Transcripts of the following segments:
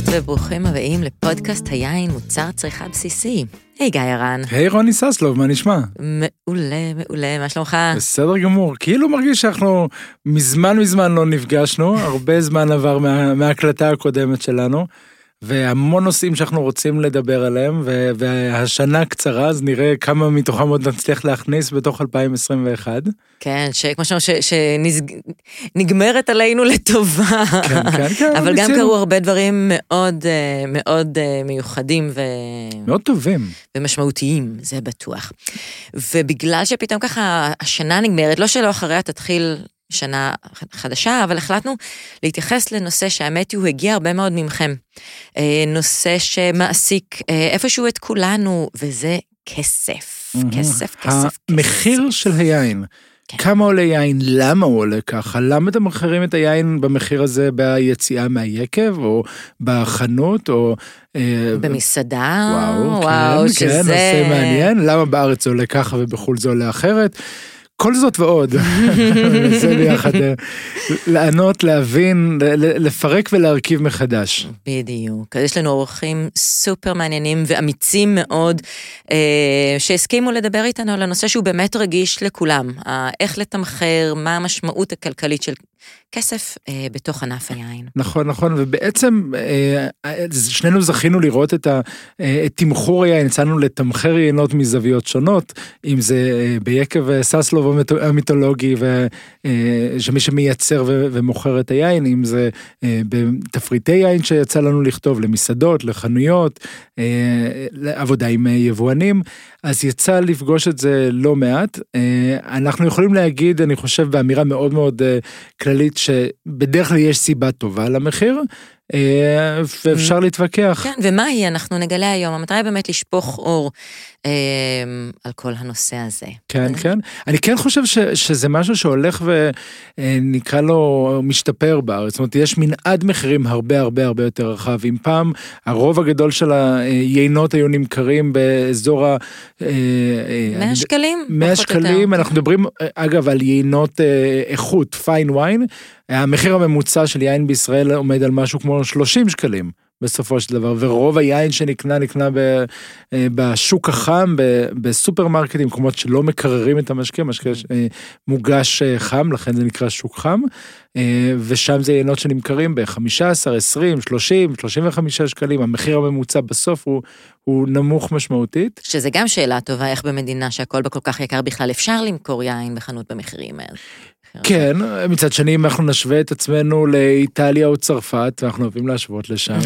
ברוכות וברוכים הבאים לפודקאסט היין מוצר צריכה בסיסי. היי גיא רן. היי רוני ססלוב, מה נשמע? מעולה, מעולה, מה שלומך? בסדר גמור, כאילו מרגיש שאנחנו מזמן לא נפגשנו, הרבה זמן עבר מההקלטה הקודמת שלנו, והמון נושאים שאנחנו רוצים לדבר עליהם, והשנה קצרה, אז נראה כמה מתוכם עוד נצליח להכניס בתוך 2021. כן, שכמו שנגמרת עלינו לטובה. כן, כן, כן. אבל גם קרו הרבה דברים מאוד מאוד מיוחדים מאוד טובים. ומשמעותיים, זה בטוח. ובגלל שפתאום ככה השנה נגמרת, לא שלא אחריה תתחיל שנה חדשה, אבל החלטנו להתייחס לנושא שהאמת הוא הגיע הרבה מאוד ממכם. נושא שמעסיק איפשהו את כולנו, וזה כסף. כסף, כסף. המחיר של היין. כמה עולה יין? למה הוא עולה ככה? למה אתם מחירים את היין במחיר הזה ביציאה מהיקב, או בחנות, או במסעדה? וואו, כן, כן, נושא מעניין. למה בארץ עולה ככה ובחול זה עולה אחרת? כל זאת ועוד, זה ביחד, לענות, להבין, לפרק ולהרכיב מחדש. בדיוק, אז יש לנו אורחים סופר מעניינים ואמיצים מאוד, שהסכימו לדבר איתנו על הנושא שהוא באמת רגיש לכולם, איך לתמחר, מה המשמעות הכלכלית של כסף בתוך ענף היין. נכון, נכון, ובעצם שנינו זכינו לראות את תמחור היין, יצאנו לתמחר יינות מזוויות שונות, אם זה ביקב ססלוב המיתולוגי, שמי שמייצר ומוכר את היין, אם זה בתפריטי יין שיצא לנו לכתוב, למסעדות, לחנויות, לעבודה עם יבואנים, אז יצא לפגוש את זה לא מעט. אנחנו יכולים להגיד, אני חושב, באמירה מאוד מאוד כללית, שבדרך כלל יש סיבה טובה למחיר, ואפשר להתווכח. כן, ומה היא? אנחנו נגלה היום. המטרה היא באמת לשפוך אור על כל הנושא הזה. כן, כן. אני כן חושב שזה משהו שהולך ונקרא לו משתפר בארץ. זאת אומרת, יש מנעד מחירים הרבה הרבה הרבה יותר רחב. אם פעם הרוב הגדול של היינות היו נמכרים באזור 100 שקלים? 100 שקלים. אנחנו מדברים, אגב, על יינות איכות, פיין ויין. המחיר הממוצע של יין בישראל עומד על משהו כמו 30 שקלים בסופו של דבר, ורוב היין שנקנה בשוק החם, בסופרמרקטים, כמות שלא מקררים את המשקה, משקה מוגש חם, לכן זה נקרא שוק חם, ושם זה יינות שנמכרים ב-15, 20, 30, 35 שקלים, המחיר הממוצע בסוף הוא נמוך משמעותית. שזה גם שאלה טובה, איך במדינה שהכל בכל כך יקר בכלל, אפשר למכור יין בחנות במחירים האלה? כן, מצד שני, אם אנחנו נשווה את עצמנו לאיטליה או צרפת, ואנחנו אוהבים להשוות לשם,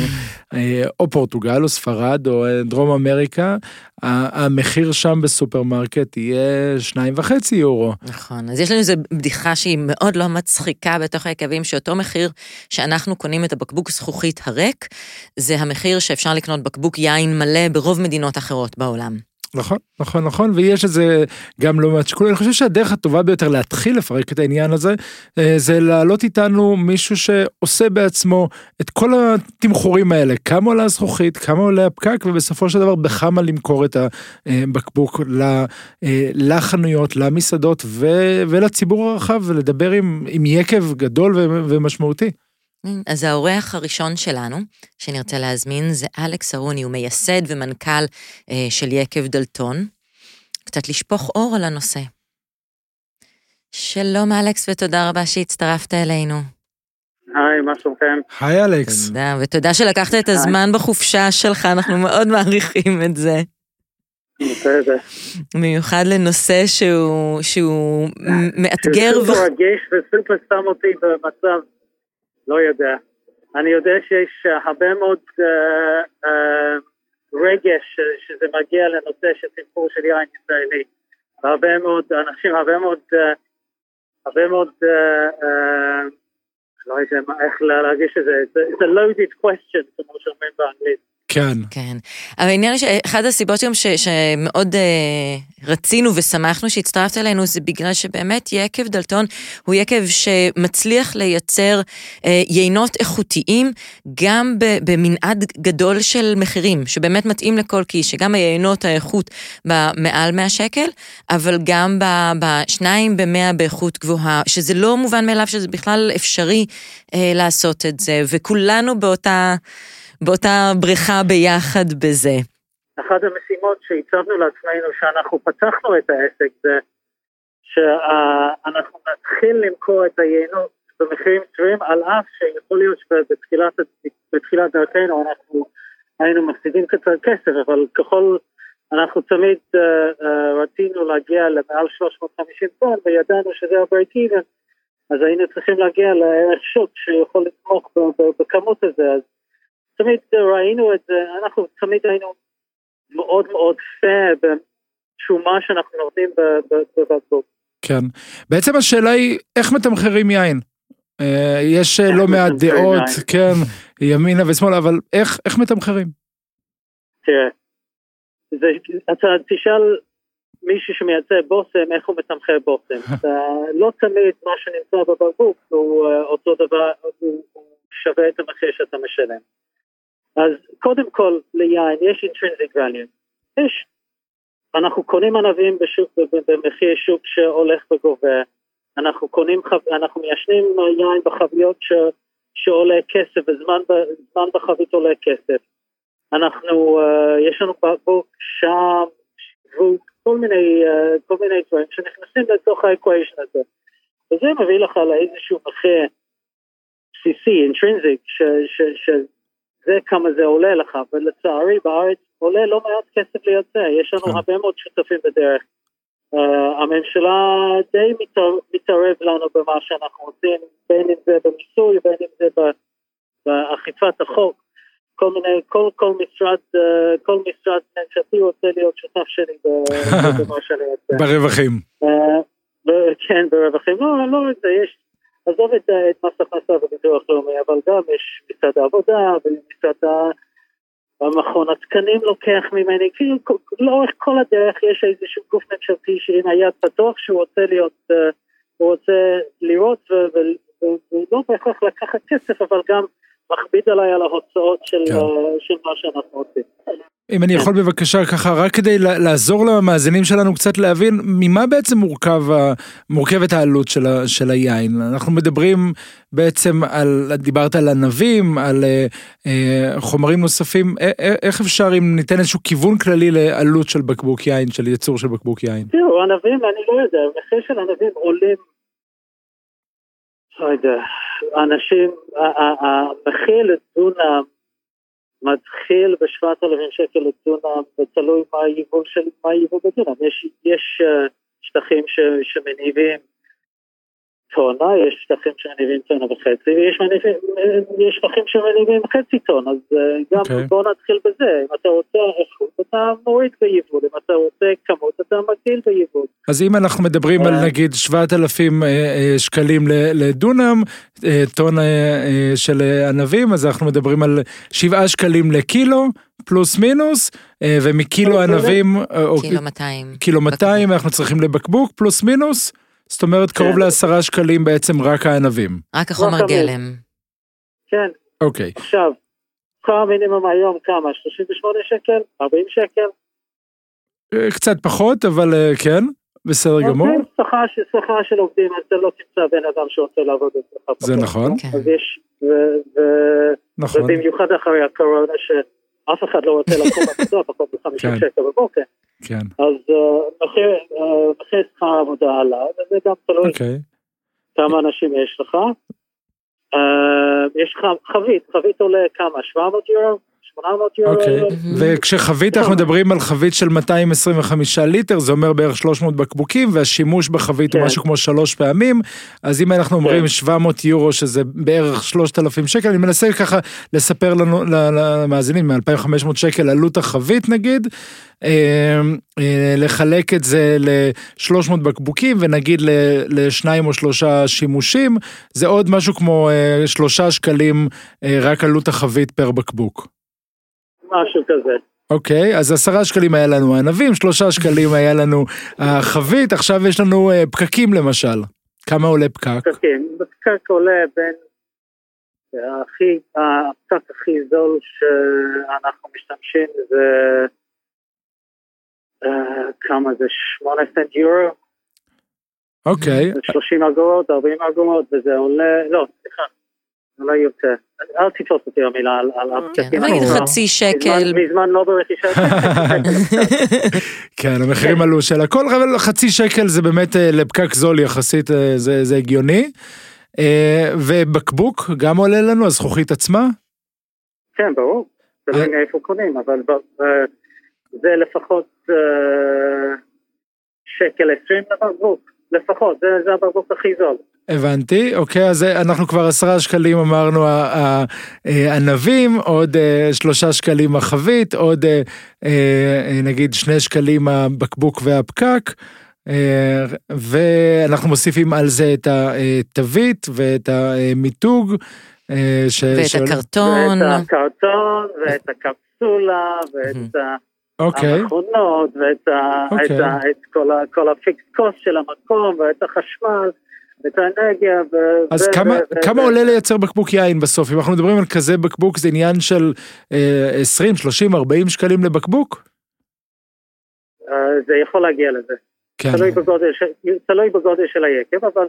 או פורטוגל או ספרד או דרום אמריקה, המחיר שם בסופרמרקט יהיה 2.5 יורו. נכון, אז יש לנו איזו בדיחה שהיא מאוד לא מצחיקה בתוך היקבים, שאותו מחיר שאנחנו קונים את הבקבוק זכוכית הרק, זה המחיר שאפשר לקנות בקבוק יין מלא ברוב מדינות אחרות בעולם. נכון, נכון, נכון, ויש את זה גם לא מעט שיקול. אני חושב שהדרך הטובה ביותר להתחיל לפרק את העניין הזה, זה להעלות איתנו מישהו שעושה בעצמו את כל התמחורים האלה, כמה עולה הזכוכית, כמה עולה הפקק, ובסופו של דבר בכמה למכור את הבקבוק לחנויות, למסעדות ולציבור הרחב, ולדבר עם יקב גדול ומשמעותי. אז האורח הראשון שלנו, שנרצה להזמין, זה אלכס הרוני, הוא מייסד ומנכ"ל של יקב דלתון, קצת לשפוך אור על הנושא. שלום אלכס, ותודה רבה שהצטרפת אלינו. היי, מה שלומכם? היי אלכס. תודה, ותודה שלקחת את הזמן בחופשה שלך, אנחנו מאוד מעריכים את זה. מיוחד לנושא שהוא מאתגר. זה סופר רגיש וסופר שם אותי במצב. לא יודע. אני יודע שיש הרבה מאוד רגש שזה מגיע לנושא של תמחור של יין ישראלי. הרבה מאוד אנשים, הרבה מאוד לא יודע איך להרגיש את זה. It's a loaded question, כמו שאומרים באנגלית. כן. כן. אבל העניין שאחד הסיבות גם שמאוד רצינו ושמחנו שהצטרפת אלינו, זה בגלל שבאמת יקב דלתון הוא יקב שמצליח לייצר יינות איכותיים, גם במנעד גדול של מחירים, שבאמת מתאים לכל כיס, שגם היינות האיכות במעל 100 שקל, אבל גם בשניים ב100 באיכות גבוהה, שזה לא מובן מאליו שזה בכלל אפשרי לעשות את זה, וכולנו באותה בריכה ביחד בזה. אחת המשימות שהצבנו לעצמנו שאנחנו פתחנו את העסק זה שאנחנו נתחיל למכור את היינות במחירים סבירים, על אף שיכול להיות שבתחילת דרכנו אנחנו היינו מפסידים קצת כסף, אבל ככל אנחנו תמיד רצינו להגיע למעל 350 טון וידענו שזה הבריקיבן, אז היינו צריכים להגיע לערך שוק שיכול לתמוך בכמות הזה. אז תמיד ראינו את זה, אנחנו תמיד היינו מאוד מאוד פה בשומה שאנחנו נותנים בבקבוק. כן, בעצם השאלה היא איך מתמחרים יין? יש לא מעט דעות, כן, ימינה ושמאלה, אבל איך מתמחרים? תראה, אתה תשאל מישהו שמייצא בוסם, איך הוא מתמחר בוסם. לא תמיד מה שנמצא בבקבוק הוא אותו דבר, הוא שווה את המחיר שאתה משלם. אז קודם כל ליין יש intrinsic value. אנחנו קונים ענבים במחיר שוק שהולך וגובה, אנחנו מיישנים יין בחביות שעולה כסף, וזמן בחבית עולה כסף. יש לנו בקבוק, שם, שיווק, כל מיני דברים שנכנסים לתוך האקוויישן הזה. וזה מביא לך לאיזשהו מחיר בסיסי, intrinsic, זה כמה זה עולה לך, ולצערי בארץ עולה לא מעט כסף לייצא, יש לנו הרבה מאוד שותפים בדרך. הממשלה די מתערב לנו במה שאנחנו עושים, בין אם זה במיסוי, בין אם זה באכיפת החוק, כל משרד ממשלתי רוצה להיות שותף שלי במה שאני עושה. ברווחים. כן, ברווחים. לא רק זה, יש עזוב את מס הכנסה וביטוח לאומי, אבל גם יש מצד העבודה, ומצד המכון התקנים לוקח ממני, כאילו לאורך כל הדרך יש איזשהו גוף ממשלתי שעם היד פתוח, שהוא רוצה לראות, ולא בהכרח לקחת כסף, אבל גם מכביד עליי על ההוצאות של מה שאנחנו עושים. אם אני יכול בבקשה ככה, רק כדי לעזור למאזינים שלנו קצת להבין, ממה בעצם מורכבת העלות של היין? אנחנו מדברים בעצם דיברת על ענבים, על חומרים נוספים, איך אפשר אם ניתן איזשהו כיוון כללי לעלות של בקבוק יין, של ייצור של בקבוק יין? תראו, ענבים, אני לא יודע, המחיר של ענבים עולים, לא יודע, אנשים, המחיר לדונם, מתחיל ב7,000 שקל לדונם, ותלוי מה היבוא בדונם. יש שטחים שמניבים טונה, יש שטחים שמניבים טונה וחצי, ויש שטחים שמניבים חצי טון, אז גם בוא נתחיל בזה. אם אתה רוצה איכות, אתה מוריד ביבוא, אם אתה רוצה כמות, אתה מגדיל ביבוא. אז אם אנחנו מדברים על נגיד 7,000 שקלים לדונם, טון של ענבים, אז אנחנו מדברים על 7 שקלים לקילו, פלוס מינוס, ומקילו ענבים, קילו 200, אנחנו צריכים לבקבוק, פלוס מינוס, זאת אומרת, קרוב ל10 שקלים בעצם רק הענבים. רק החומר גלם. כן. אוקיי. עכשיו, כמה המינימום היום, כמה? 38 שקל? 40 שקל? קצת פחות, אבל כן, בסדר גמור. שכר של עובדים, אז אתה לא תמצא בן אדם שרוצה לעבוד את שכר פחות. זה נכון. אז יש, ובמיוחד אחרי הקורונה, שאף אחד לא רוצה לקום עבודה, פחות ב-50 שקל בבוקר. כן. אז מחיר שכר העבודה עליו, וזה גם תלוי כמה אנשים יש לך. יש חבית עולה כמה? 700 יורו? 800 יורו? וכשחבית, אנחנו מדברים על חבית של 225 ליטר, זה אומר בערך 300 בקבוקים, והשימוש בחבית הוא משהו כמו 3 פעמים, אז אם אנחנו אומרים 700 יורו, שזה בערך 3,000 שקל, אני מנסה ככה לספר לנו, למאזינים, מ-2,500 שקל עלות החבית נגיד, לחלק את זה ל-300 בקבוקים, ונגיד ל-2 או 3 שימושים, זה עוד משהו כמו 3 שקלים, רק עלות החבית פר בקבוק. משהו כזה. אוקיי, אז 10 שקלים היה לנו הענבים, 3 שקלים היה לנו החבית, עכשיו יש לנו פקקים למשל. כמה עולה פקק? פקק עולה בין הפקק הכי זול שאנחנו משתמשים, זה כמה זה? 18 יורו? אוקיי. 30 אגורות, 40 אגורות, וזה עולה, לא, סליחה. אולי יוצא, אל תתפוס אותי במילה על הפקקים. אני אגיד חצי שקל. מזמן לא ברכישה. כן, המחירים עלו של הכל, אבל חצי שקל זה באמת לפקק זול יחסית, זה הגיוני. ובקבוק גם עולה לנו, הזכוכית עצמה? כן, ברור. זה לא איפה קונים, אבל זה לפחות שקל 20 לבקבוק. לפחות, זה הבקבוק הכי זול. הבנתי, אוקיי, אז אנחנו כבר 10 שקלים אמרנו הענבים, עוד 3 שקלים החבית, עוד נגיד 2 שקלים הבקבוק והפקק, ואנחנו מוסיפים על זה את התווית ואת המיתוג, ואת הקרטון, ואת הקפסולה, ואת המכונות, ואת כל הפיקס קוס של המקום, ואת החשמל, את האנרגיה. אז כמה עולה לייצר בקבוק יין בסוף? אם אנחנו מדברים על כזה בקבוק, זה עניין של 20, 30, 40 שקלים לבקבוק? זה יכול להגיע לזה. תלוי בגודל של היקב, אבל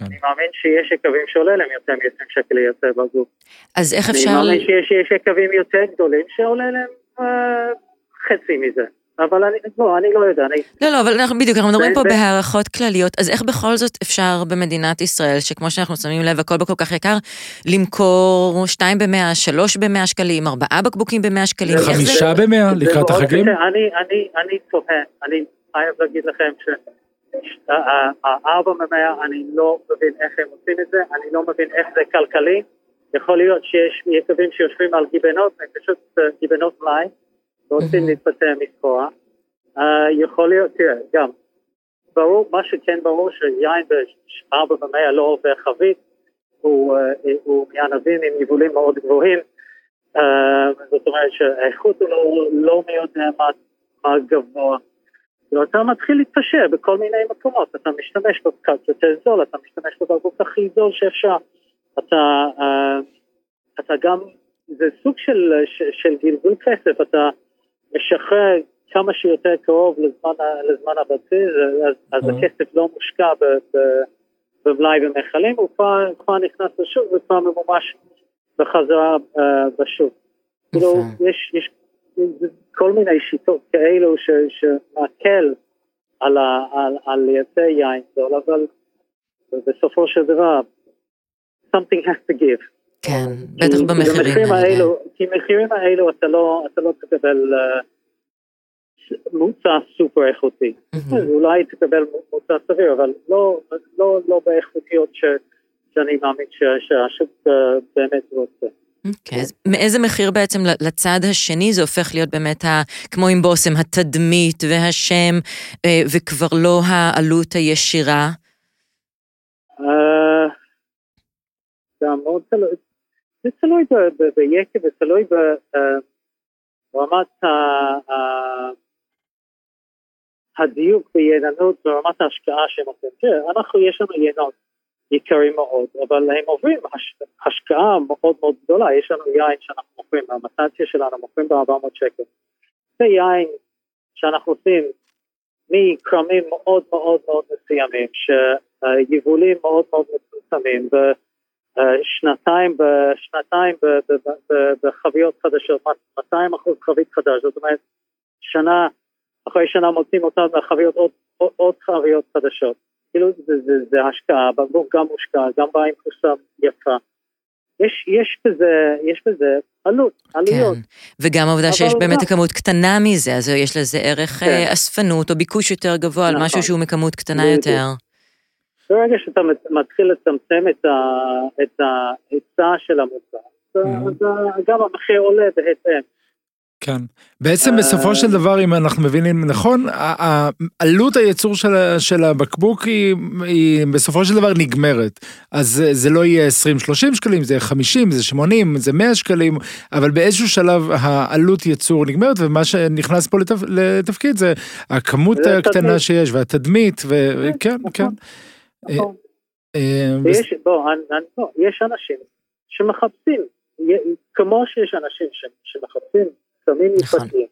אני מאמין שיש יקבים שעולה להם יותר מ-20 שקל לייצר בקבוק. אז איך אפשר... אני מאמין שיש יקבים יותר גדולים שעולה להם חצי מזה. אבל אני לא יודע. לא, אבל אנחנו בדיוק, אנחנו מדברים פה בהערכות כלליות, אז איך בכל זאת אפשר במדינת ישראל, שכמו שאנחנו שמים לב, הכל בכל כך יקר, למכור 2 ב-100, 3 ב-100 שקלים, 4 בקבוקים ב-100 שקלים, 5 ב-100, לקראת החגים? אני תוהה, אני חייב להגיד לכם, ש4 ב-100, אני לא מבין איך הם עושים את זה, אני לא מבין איך זה כלכלי, יכול להיות שיש יקבים שיושבים על גיבנות, פשוט גיבנות מלאי, רוצים להתפתח מסחורה, יכול להיות, תראה, גם, ברור, מה שכן ברור שיין ב-4 ב-100 לא עובר חבית, הוא מענבים עם ניבולים מאוד גבוהים, זאת אומרת שהאיכות הוא לא מי יודע מה גבוה, ואתה מתחיל להתפשר בכל מיני מקומות, אתה משתמש בפקק יותר זול, אתה משתמש בפקוק הכי זול שאפשר, אתה גם, זה סוג של גלגול כסף, אתה משחרר כמה שיותר קרוב לזמן הבסיס, אז הכסף לא מושקע במלאי ומחלים, הוא כבר נכנס לשוק וכבר ממומש בחזרה בשוק. יש כל מיני שיטות כאלו שמעכל על לייצר יין זול, אבל בסופו של דבר, something has to give. כן, בטח במחירים האלו. כי מחירים האלו אתה לא תקבל מוצא סופר איכותי. אולי תקבל מוצא סביר, אבל לא באיכותיות שאני מאמין שהשוק באמת רוצה. אוקיי, אז מאיזה מחיר בעצם לצד השני זה הופך להיות באמת, כמו עם בוסם, התדמית והשם, וכבר לא העלות הישירה? זה תלוי ביקב, זה תלוי ברמת הדיוק ביענות, ברמת ההשקעה שהם עושים. אנחנו, יש לנו יענות יקרים מאוד, אבל הם עוברים השקעה מאוד מאוד גדולה. יש לנו יין שאנחנו מוכרים, המתנציה שלנו מוכרים ב400 שקל. זה יין שאנחנו עושים מקרמים מאוד מאוד מאוד מסוימים, שיבולים מאוד מאוד מצומצמים, שנתיים בחביות חדשות, 200% חבית חדש, זאת אומרת, שנה, אחרי שנה מוצאים אותם בחביות עוד חביות חדשות, כאילו זה השקעה, בגבור גם מושקעה, גם באה עם חוסם יפה, יש בזה עלויות. וגם העובדה שיש באמת כמות קטנה מזה, אז יש לזה ערך אספנות או ביקוש יותר גבוה על משהו שהוא מכמות קטנה יותר. ברגע שאתה מתחיל לצמצם את ההיצע של המוצר, אז גם המחיר עולה בהתאם. כן. בעצם בסופו של דבר, אם אנחנו מבינים נכון, עלות הייצור של הבקבוק היא בסופו של דבר נגמרת. אז זה לא יהיה 20-30 שקלים, זה 50, זה 80, זה 100 שקלים, אבל באיזשהו שלב העלות ייצור נגמרת, ומה שנכנס פה לתפקיד זה הכמות הקטנה שיש, והתדמית, וכן, כן. יש אנשים שמחפשים, כמו שיש אנשים שמחפשים סמים יפתיים,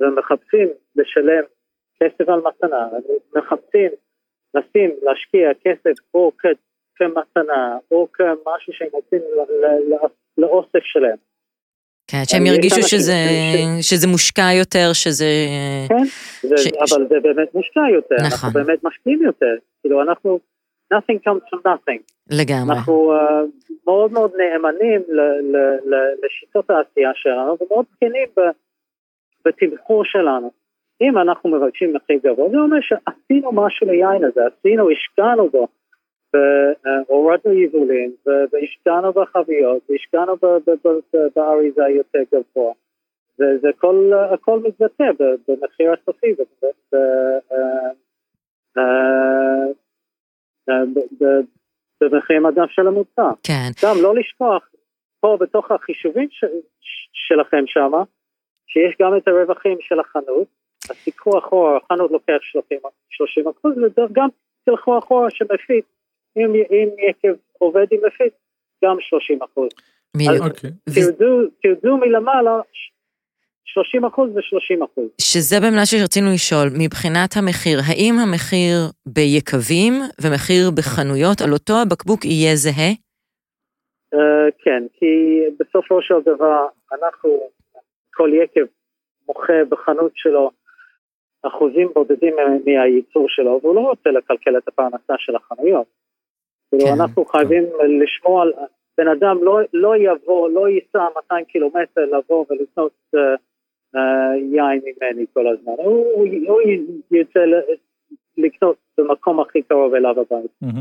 ומחפשים לשלם כסף על מתנה, מחפשים להשקיע כסף או כמתנה, או כמשהו שהם רוצים לאוסף שלהם. כן, שהם ירגישו שזה מושקע יותר, שזה... כן, אבל זה באמת מושקע יותר, אנחנו באמת משקיעים יותר, כאילו אנחנו, nothing comes from nothing. לגמרי. אנחנו מאוד מאוד נאמנים לשיטות העשייה שלנו, ומאוד תקנים בתמחור שלנו. אם אנחנו מבקשים מחיר גבוה, זה אומר שעשינו משהו ליין הזה, עשינו, השקענו בו, והורדנו יבולים, והשקענו בחביות, והשקענו באריזה יותר גבוה. וזה הכל מתבטא במחיר הסופי, במחיר מדף של המוצר. גם לא לשכוח, פה בתוך החישובים שלכם שם, שיש גם את הרווחים של החנות, אז תיקחו אחורה, החנות לוקח 30%, וגם תלכו אחורה שמפיץ, אם יקב עובד עם מפיץ, גם 30%. אז תרדו מלמעלה, 30% ו-30%. שזה במה שרצינו לשאול, מבחינת המחיר, האם המחיר ביקבים ומחיר בחנויות, על אותו הבקבוק יהיה זהה? כן, כי בסופו של דבר, אנחנו, כל יקב מוכה בחנות שלו, אחוזים בודדים מהייצור שלו, והוא לא רוצה לקלקל את הפרנסה של החנויות. אנחנו חייבים לשמוע על... בן אדם לא יבוא, לא ייסע 200 קילומטר לבוא ולקנות יין ממני כל הזמן. הוא יצא לקנות במקום הכי קרוב אליו הבית.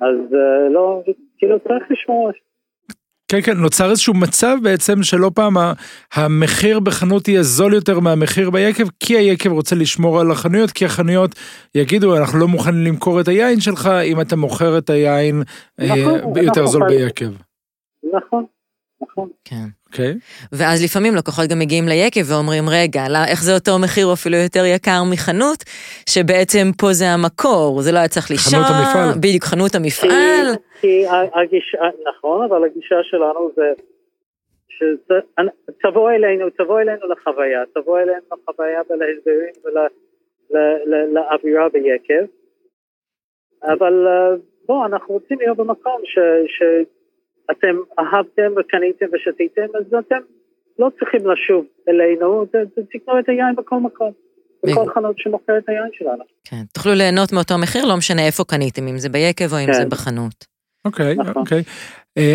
אז לא, כאילו צריך לשמוע... כן, כן, נוצר איזשהו מצב בעצם שלא פעם המחיר בחנות יהיה זול יותר מהמחיר ביקב, כי היקב רוצה לשמור על החנויות, כי החנויות יגידו, אנחנו לא מוכנים למכור את היין שלך, אם אתה מוכר את היין יותר זול ביקב. נכון, נכון. כן. אוקיי. ואז לפעמים לקוחות גם מגיעים ליקב ואומרים, רגע, איך זה אותו מחיר או אפילו יותר יקר מחנות, שבעצם פה זה המקור, זה לא היה צריך לשם, חנות המפעל. בדיוק, חנות המפעל. כי הגישה, נכון, אבל הגישה שלנו זה, תבוא אלינו לחוויה, ולהסברים ולאווירה ביקב, אבל בוא, אנחנו רוצים להיות במקום שאתם אהבתם וקניתם ושתיתם, אז אתם לא צריכים לשוב אלינו, תקנו את היין בכל מקום, בכל חנות שמוכר את היין שלנו. כן, תוכלו ליהנות מאותו מחיר, לא משנה איפה קניתם, אם זה ביקב או אם זה בחנות. אוקיי, אוקיי.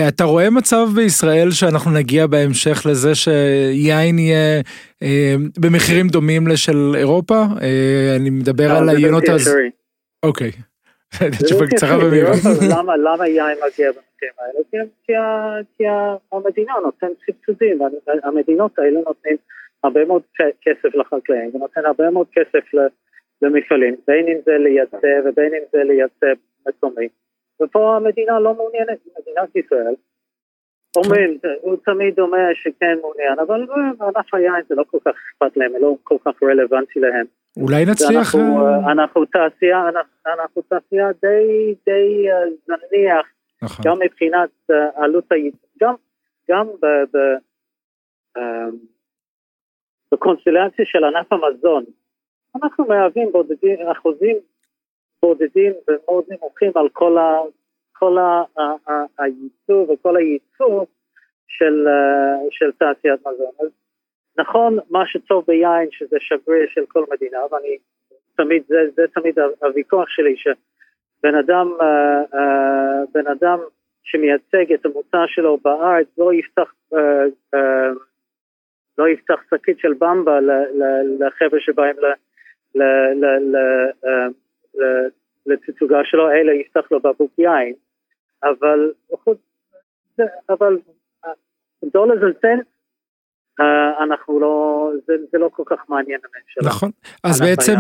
אתה רואה מצב בישראל שאנחנו נגיע בהמשך לזה שיין יהיה במחירים דומים לשל אירופה? אני מדבר על העיונות הזה. אוקיי. למה יין מגיע במחירים האלה? כי המדינה נותנת סבסודים, המדינות האלה נותנים הרבה מאוד כסף לחקלאים, ונותן הרבה מאוד כסף למפעלים, בין אם זה לייצא ובין אם זה לייצא מקומי. ופה המדינה לא מעוניינת, מדינת ישראל, אומרים, הוא תמיד אומר שכן מעוניין, אבל ענף היין זה לא כל כך אכפת להם, לא כל כך רלוונטי להם. אולי נצליח... אנחנו תעשייה די זניח, גם מבחינת עלות הייצור, גם בקונסטלציה של ענף המזון, אנחנו מהווים אחוזים בודדים ומאוד נמוכים על כל הייצור וכל הייצור של תעשיית מזון. אז נכון, מה שטוב ביין שזה שגריר של כל מדינה, ואני תמיד, זה תמיד הוויכוח שלי, שבן אדם שמייצג את המוצר שלו בארץ לא יפתח שקית של במבה לחבר'ה שבאים לתצוגה שלו, אלא יפתח לו בבוק יין, אבל לא לזלזל, אנחנו לא, זה לא כל כך מעניין הממשלה. נכון, אז בעצם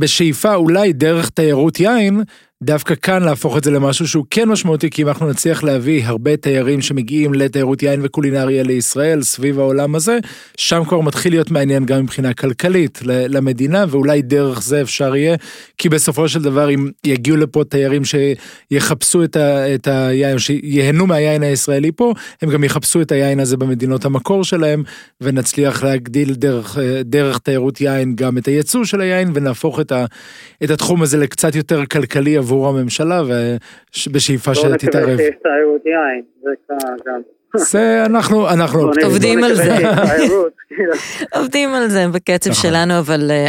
בשאיפה אולי דרך תיירות יין, דווקא כאן להפוך את זה למשהו שהוא כן משמעותי, כי אם אנחנו נצליח להביא הרבה תיירים שמגיעים לתיירות יין וקולינריה לישראל, סביב העולם הזה, שם כבר מתחיל להיות מעניין גם מבחינה כלכלית למדינה, ואולי דרך זה אפשר יהיה, כי בסופו של דבר אם יגיעו לפה תיירים שיחפשו את היין, שיהנו מהיין הישראלי פה, הם גם יחפשו את היין הזה במדינות המקור שלהם, ונצליח להגדיל דרך תיירות יין גם את הייצוא של היין, ונהפוך את התחום הזה לקצת יותר כלכלי עבור הממשלה, ובשאיפה שתתערב. אנחנו עובדים על זה. עובדים על זה בקצב שלנו,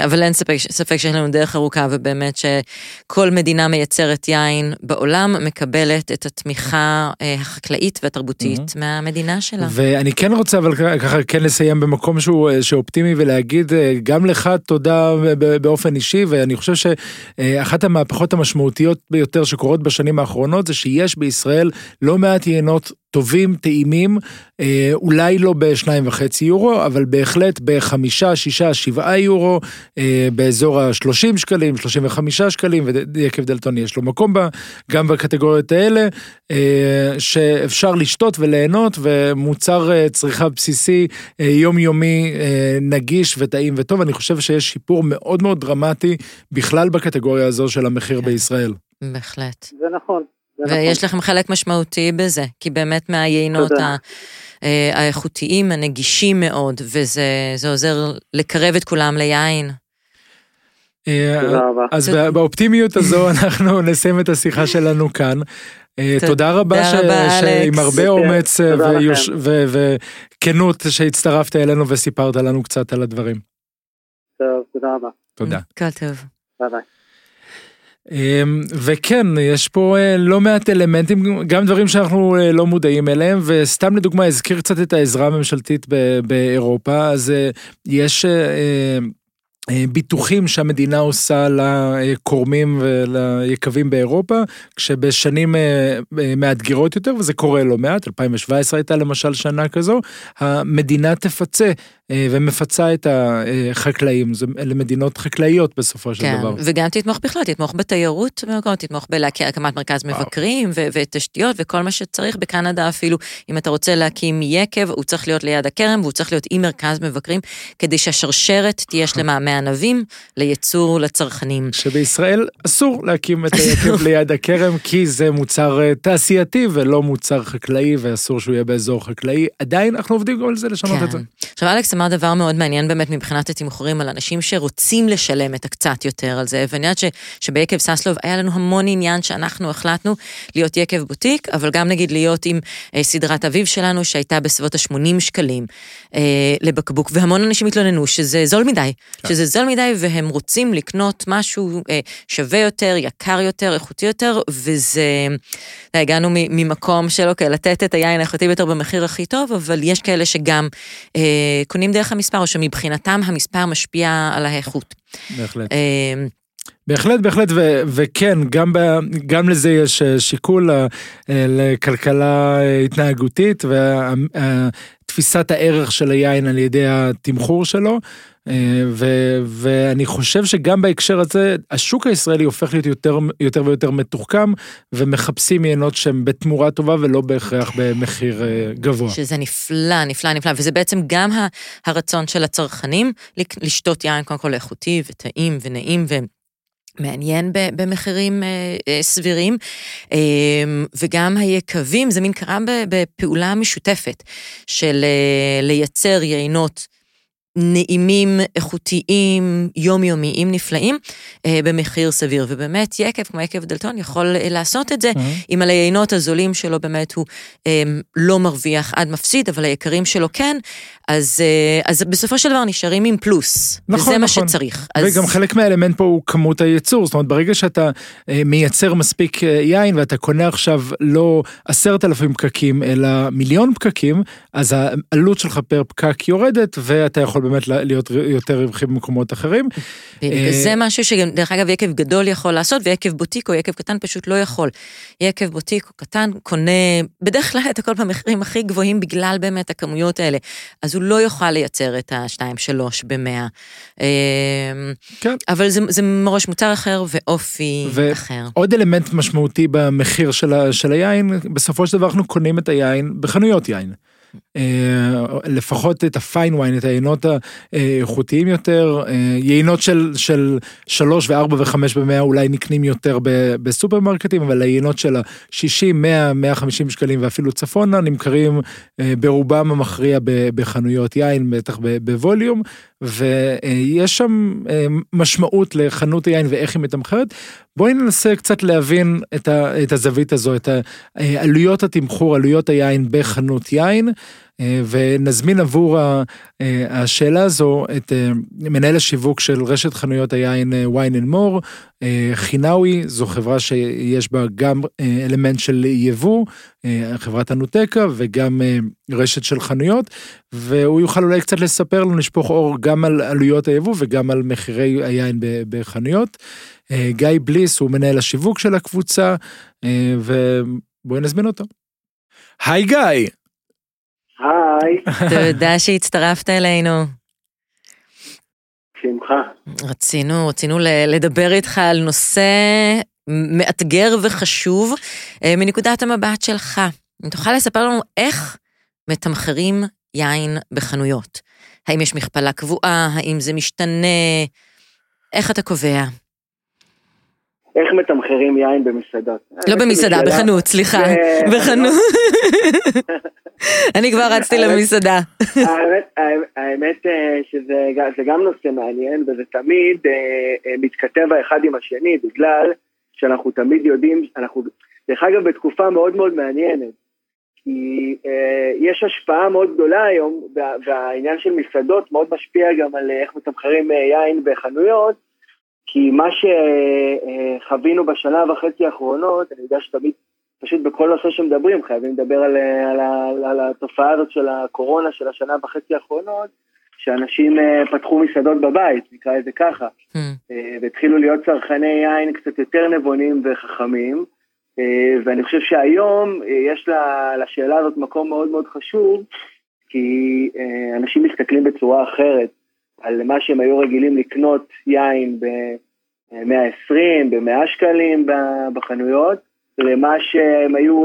אבל אין ספק שיש לנו דרך ארוכה, ובאמת שכל מדינה מייצרת יין בעולם מקבלת את התמיכה החקלאית והתרבותית מהמדינה שלה. ואני כן רוצה אבל ככה כן לסיים במקום שהוא אופטימי, ולהגיד גם לך תודה באופן אישי, ואני חושב שאחת המהפכות המשמעותיות ביותר שקורות בשנים האחרונות, זה שיש בישראל לא מעט יינות טובים, טעימים, אולי לא ב2.5 יורו, אבל בהחלט ב5, 6, 7 יורו, באזור ה30 שקלים, 35 שקלים, ויקב דלתון יש לו מקום בה, גם בקטגוריות האלה, שאפשר לשתות וליהנות, ומוצר צריכה בסיסי, יומיומי, נגיש וטעים וטוב. אני חושב שיש שיפור מאוד מאוד דרמטי, בכלל בקטגוריה הזו של המחיר בישראל. בהחלט. זה נכון. ויש לכם חלק משמעותי בזה, כי באמת מהיינות האיכותיים, הנגישים מאוד, וזה עוזר לקרב את כולם ליין. אז באופטימיות הזו אנחנו נסיים את השיחה שלנו כאן. תודה רבה שעם הרבה אומץ וכנות שהצטרפת אלינו וסיפרת לנו קצת על הדברים. טוב, תודה רבה. תודה. כל טוב. ביי ביי. וכן, יש פה לא מעט אלמנטים, גם דברים שאנחנו לא מודעים אליהם, וסתם לדוגמה, הזכיר קצת את העזרה הממשלתית באירופה, אז יש ביטוחים שהמדינה עושה לקורמים וליקבים באירופה, כשבשנים מאתגרות יותר, וזה קורה לא מעט, 2017 הייתה למשל שנה כזו, המדינה תפצה, ומפצה את החקלאים, למדינות חקלאיות בסופו של דבר. וגם תתמוך בכלל, תתמוך בתיירות, תתמוך בהקמת מרכז מבקרים, ותשתיות, וכל מה שצריך בקנדה אפילו, אם אתה רוצה להקים יקב, הוא צריך להיות ליד הקרם, והוא צריך להיות עם מרכז מבקרים, כדי שהשרשרת תהיה שלמה מהענבים, לייצור לצרכנים. שבישראל אסור להקים את היקב ליד הקרם, כי זה מוצר תעשייתי, ולא מוצר חקלאי, ואסור שהוא יהיה באזור חקלאי. עדיין אנחנו עובדים גם על זה, לשנות את זה. עכשיו, אלכס אמר דבר מאוד מעניין באמת מבחינת התמחורים על אנשים שרוצים לשלם את הקצת יותר על זה, ואני יודעת שביקב ססלוב היה לנו המון עניין שאנחנו החלטנו להיות יקב בוטיק, אבל גם נגיד להיות עם סדרת אביב שלנו שהייתה בסביבות ה-80 שקלים לבקבוק, והמון אנשים התלוננו שזה זול מדי, שזה זול מדי והם רוצים לקנות משהו שווה יותר, יקר יותר, איכותי יותר, וזה הגענו ממקום של אוקיי, לתת את היין האיכותי ביותר במחיר הכי טוב, אבל יש כאלה שגם קונים דרך המספר, או שמבחינתם המספר משפיע על האיכות. בהחלט. בהחלט, בהחלט, וכן, גם לזה יש שיקול לכלכלה התנהגותית, ותפיסת הערך של היין על ידי התמחור שלו, ואני חושב שגם בהקשר הזה, השוק הישראלי הופך להיות יותר ויותר מתוחכם, ומחפשים יינות שהם בתמורה טובה, ולא בהכרח במחיר גבוה. שזה נפלא, נפלא, נפלא, וזה בעצם גם הרצון של הצרכנים, לשתות יין קודם כל איכותי, וטעים, ונעים, מעניין במחירים סבירים, וגם היקבים, זה מין קרה בפעולה משותפת, של לייצר יינות נעימים, איכותיים, יומיומיים, נפלאים, במחיר סביר, ובאמת יקב, כמו יקב דלתון, יכול לעשות את זה, אם על היינות הזולים שלו באמת הוא לא מרוויח עד מפסיד, אבל היקרים שלו כן, אז בסופו של דבר נשארים עם פלוס, וזה מה שצריך. וגם חלק מהאלמנט פה הוא כמות הייצור, זאת אומרת, ברגע שאתה מייצר מספיק יין, ואתה קונה עכשיו לא 10,000 פקקים, אלא 1,000,000 פקקים, אז העלות שלך פר פקק יורדת, ואתה יכול באמת להיות יותר רווחי במקומות אחרים. זה משהו שגם, דרך אגב, יקב גדול יכול לעשות, ויקב בוטיק או יקב קטן פשוט לא יכול. יקב בוטיק או קטן קונה, בדרך כלל את הכל במחירים הכי גבוהים, בגלל באמת הכמויות האלה. אז הוא לא יוכל לייצר את ה2-3 ב-100. אבל זה מראש מוצר אחר ואופי אחר. עוד אלמנט משמעותי במחיר של היין, בסופו של דבר אנחנו קונים את היין בחנויות יין. לפחות את הפיין ויין, את היינות האיכותיים יותר, יינות של 3 ו-4 ו-5 ב-100 אולי נקנים יותר בסופרמרקטים, אבל היינות של ה-60, 100, 150 שקלים ואפילו צפונה, נמכרים ברובם המכריע בחנויות יין, בטח בווליום, ויש שם משמעות לחנות היין ואיך היא מתמחרת, בואי ננסה קצת להבין את הזווית הזו, את עלויות התמחור, עלויות היין בחנות יין, ונזמין עבור השאלה הזו את מנהל השיווק של רשת חנויות היין Wine and More, חינאוי, זו חברה שיש בה גם אלמנט של יבוא, חברת אנוטקה וגם רשת של חנויות, והוא יוכל אולי קצת לספר לנו, נשפוך אור גם על עלויות היבוא וגם על מחירי היין בחנויות. גיא בליס הוא מנהל השיווק של הקבוצה, ובואי נזמין אותו. היי גיא! היי. תודה שהצטרפת אלינו. שמחה. רצינו לדבר איתך על נושא מאתגר וחשוב מנקודת המבט שלך. אם תוכל לספר לנו איך מתמחרים יין בחנויות. האם יש מכפלה קבועה, האם זה משתנה, איך אתה קובע? איך מתמחרים יין במסעדות? לא במסעדה, בחנות, סליחה. בחנות. אני כבר רצתי למסעדה. האמת שזה גם נושא מעניין, וזה תמיד מתכתב האחד עם השני, בגלל שאנחנו תמיד יודעים, דרך אגב בתקופה מאוד מאוד מעניינת, כי יש השפעה מאוד גדולה היום, והעניין של מסעדות מאוד משפיע גם על איך מתמחרים יין בחנויות, כי מה שחווינו בשנה וחצי האחרונות, אני יודע שתמיד פשוט בכל נושא שמדברים, חייבים לדבר על התופעה הזאת של הקורונה של השנה וחצי האחרונות, שאנשים פתחו מסעדות בבית, נקרא את זה ככה, והתחילו להיות צרכני יין קצת יותר נבונים וחכמים, ואני חושב שהיום יש לשאלה הזאת מקום מאוד מאוד חשוב, כי אנשים מסתכלים בצורה אחרת, על מה שהם היו רגילים לקנות יין ב-120, ב-100 שקלים בחנויות, למה שהם היו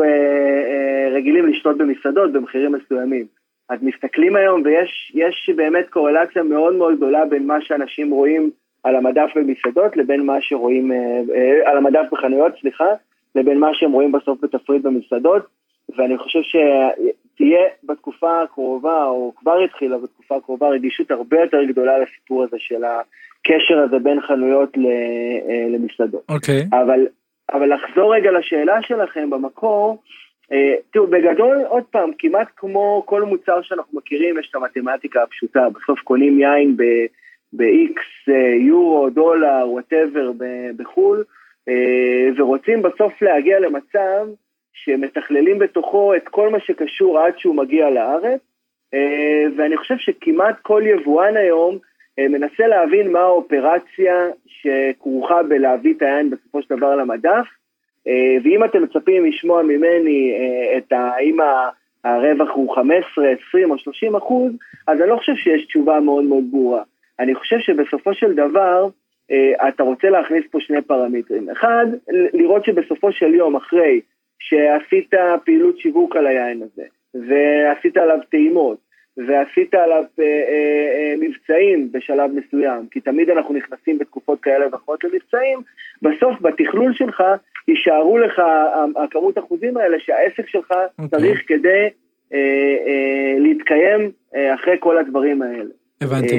רגילים לשתות במסעדות במחירים מסוימים. אז מסתכלים היום, ויש באמת קורלציה מאוד מאוד גדולה בין מה שאנשים רואים על המדף במסעדות, לבין מה שרואים, על המדף בחנויות, סליחה, לבין מה שהם רואים בסוף בתפריט במסעדות, ואני חושב שתהיה בתקופה הקרובה, או כבר התחילה בתקופה הקרובה, רגישות הרבה יותר גדולה לסיפור הזה של הקשר הזה בין חנויות למסעדות. Okay. אבל לחזור רגע לשאלה שלכם במקור, תראו, בגדול עוד פעם, כמעט כמו כל מוצר שאנחנו מכירים, יש את המתמטיקה הפשוטה, בסוף קונים יין ב-X, יורו, דולר, whatever, בחול, ורוצים בסוף להגיע למצב, שמתכללים בתוכו את כל מה שקשור עד שהוא מגיע לארץ, ואני חושב שכמעט כל יבואן היום מנסה להבין מה האופרציה שכרוכה בלהביא את היין בסופו של דבר למדף, ואם אתם מצפים לשמוע ממני את האם הרווח הוא 15, 20 או 30%, אז אני לא חושב שיש תשובה מאוד מאוד ברורה. אני חושב שבסופו של דבר, אתה רוצה להכניס פה שני פרמטרים. אחד, לראות שבסופו של יום אחרי, שעשית פעילות שיווק על היין הזה, ועשית עליו טעימות, ועשית עליו מבצעים בשלב מסוים, כי תמיד אנחנו נכנסים בתקופות כאלה ואחרות למבצעים, בסוף בתכלול שלך יישארו לך הכמות אחוזים האלה שהעסק שלך צריך כדי להתקיים אחרי כל הדברים האלה. הבנתי.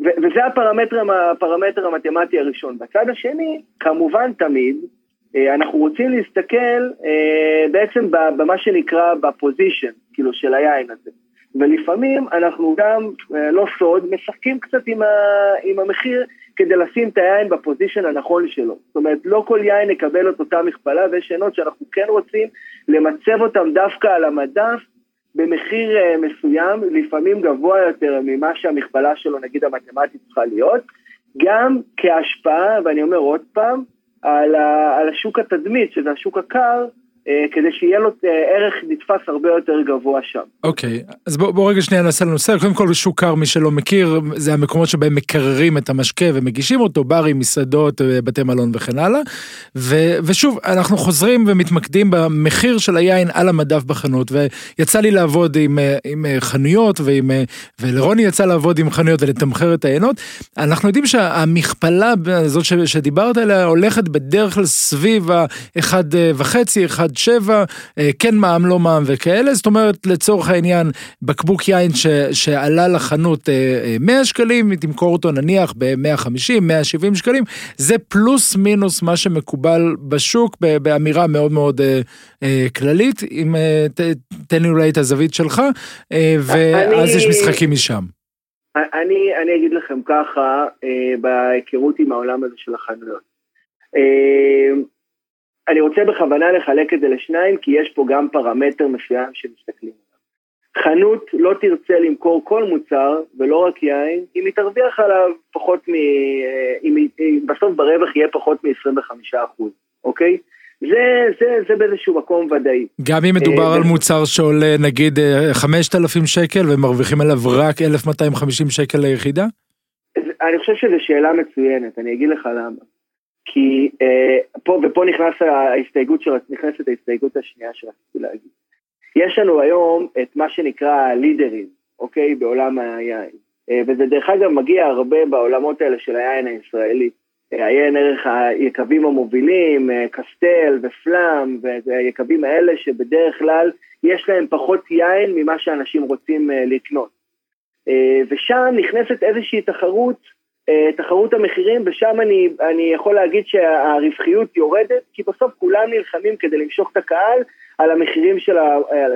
וזה הפרמטר המתמטי הראשון. בצד השני, כמובן תמיד, אנחנו רוצים להסתכל בעצם במה שנקרא בפוזישן, כאילו של היין הזה. ולפעמים אנחנו גם, לא סוד, משחקים קצת עם המחיר, כדי לשים את היין בפוזישן הנכון שלו. זאת אומרת, לא כל יין נקבל את אותה מכפלה, ויש עינות שאנחנו כן רוצים למצב אותם דווקא על המדף, במחיר מסוים, לפעמים גבוה יותר ממה שהמכפלה שלו, נגיד המתמטית צריכה להיות, גם כהשפעה, ואני אומר עוד פעם, על השוק התדמית, שזה השוק הקר, כדי שיהיה לו ערך נתפס הרבה יותר גבוה שם. אוקיי, אז בואו רגע שנייה נעשה לנושא, קודם כל שוק קר, מי שלא מכיר, זה המקומות שבהם מקררים את המשקה ומגישים אותו, ברים, מסעדות, בתי מלון וכן הלאה, ושוב, אנחנו חוזרים ומתמקדים במחיר של היין על המדף בחנות, ויצא לי לעבוד עם חנויות, ולרוני יצא לעבוד עם חנויות ולתמחר את העיינות, אנחנו יודעים שהמכפלה הזאת שדיברת עליה, הולכת בדרך כלל סביב 1.5, 1 עד 7, כן מעם לא מעם וכאלה, זאת אומרת לצורך העניין בקבוק יין שעלה לחנות 100 שקלים, תמכור אותו נניח ב-150, 170 שקלים, זה פלוס מינוס מה שמקובל בשוק, באמירה מאוד מאוד כללית, אם תן לי אולי את הזווית שלך, ואז יש משחקים משם. אני אגיד לכם ככה, בהיכרות עם העולם הזה של החנויות. אני רוצה בכוונה לחלק את זה לשניים, כי יש פה גם פרמטר מסוים שמסתכלים עליו. חנות לא תרצה למכור כל מוצר, ולא רק יין, אם היא תרוויח עליו פחות מ... בסוף ברווח יהיה פחות מ-25%, אוקיי? זה באיזשהו מקום ודאי. גם אם מדובר על מוצר שעולה נגיד 5,000 שקל, ומרוויחים עליו רק 1,250 שקל ליחידה? אני חושב שזו שאלה מצוינת, אני אגיד לך למה. כי פה נכנסת ההסתייגות השנייה שרציתי להגיד. יש לנו היום את מה שנקרא לידרים, אוקיי, בעולם היין. וזה דרך אגב מגיע הרבה בעולמות האלה של היין הישראלי. היין ערך היקבים המובילים, קסטל ופלם, והיקבים האלה שבדרך כלל יש להם פחות יין ממה שאנשים רוצים לקנות. ושם נכנסת איזושהי תחרות המחירים, ושם אני יכול להגיד שהרווחיות יורדת, כי בסוף כולם נלחמים כדי למשוך את הקהל על המחירים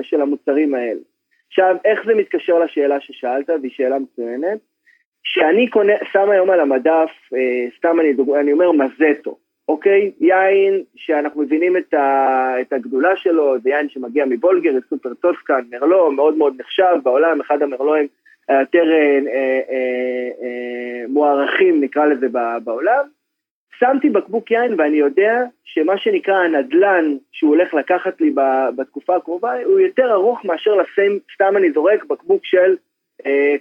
של המוצרים האלה. עכשיו, איך זה מתקשר לשאלה ששאלת, והיא שאלה מצוינת? שאני שם היום על המדף, סתם אני אומר מזטו, אוקיי? יין שאנחנו מבינים את הגדולה שלו, זה יין שמגיע מבולגר, סופר טוסקן, מרלו, מאוד מאוד נחשב בעולם, אחד המרלואים היותר מוערכים נקרא לזה בעולם. שמתי בקבוק יין ואני יודע שמה שנקרא הנדלן שהוא הולך לקחת לי בתקופה הקרובה, הוא יותר ארוך מאשר לשים, סתם אני זורק בקבוק של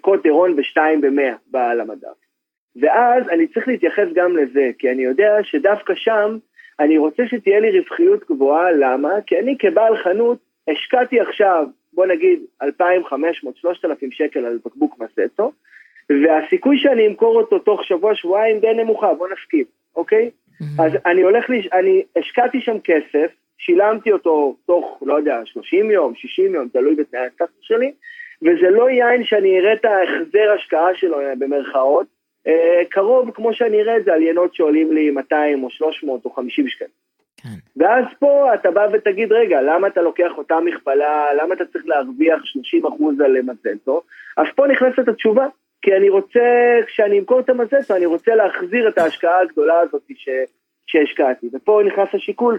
קוטרון ב2 ב100 בעל המדף. ואז אני צריך להתייחס גם לזה, כי אני יודע שדווקא שם אני רוצה שתהיה לי רווחיות גבוהה, למה? כי אני כבעל חנות השקעתי עכשיו, בוא נגיד 2,500-3,000 שקל על בקבוק מסטו, והסיכוי שאני אמכור אותו תוך שבוע-שבועיים די נמוכה, בוא נסכים, אוקיי? אז אני השקעתי שם כסף, שילמתי אותו תוך, לא יודע, 30 יום, 60 יום, תלוי בתנאי הסטטוס שלי, וזה לא יין שאני אראה את ההחזר השקעה שלו במרכאות, קרוב כמו שאני אראה את זה על ינות שעולים לי 200 או 300 או 50 שקל. ואז פה אתה בא ותגיד, רגע, למה אתה לוקח אותה מכפלה, למה אתה צריך להרוויח 30% על מזנטו? אז פה נכנסת התשובה, כי אני רוצה, כשאני אמכור את המזנטו, אני רוצה להחזיר את ההשקעה הגדולה הזאת שהשקעתי. ופה נכנס השיקול,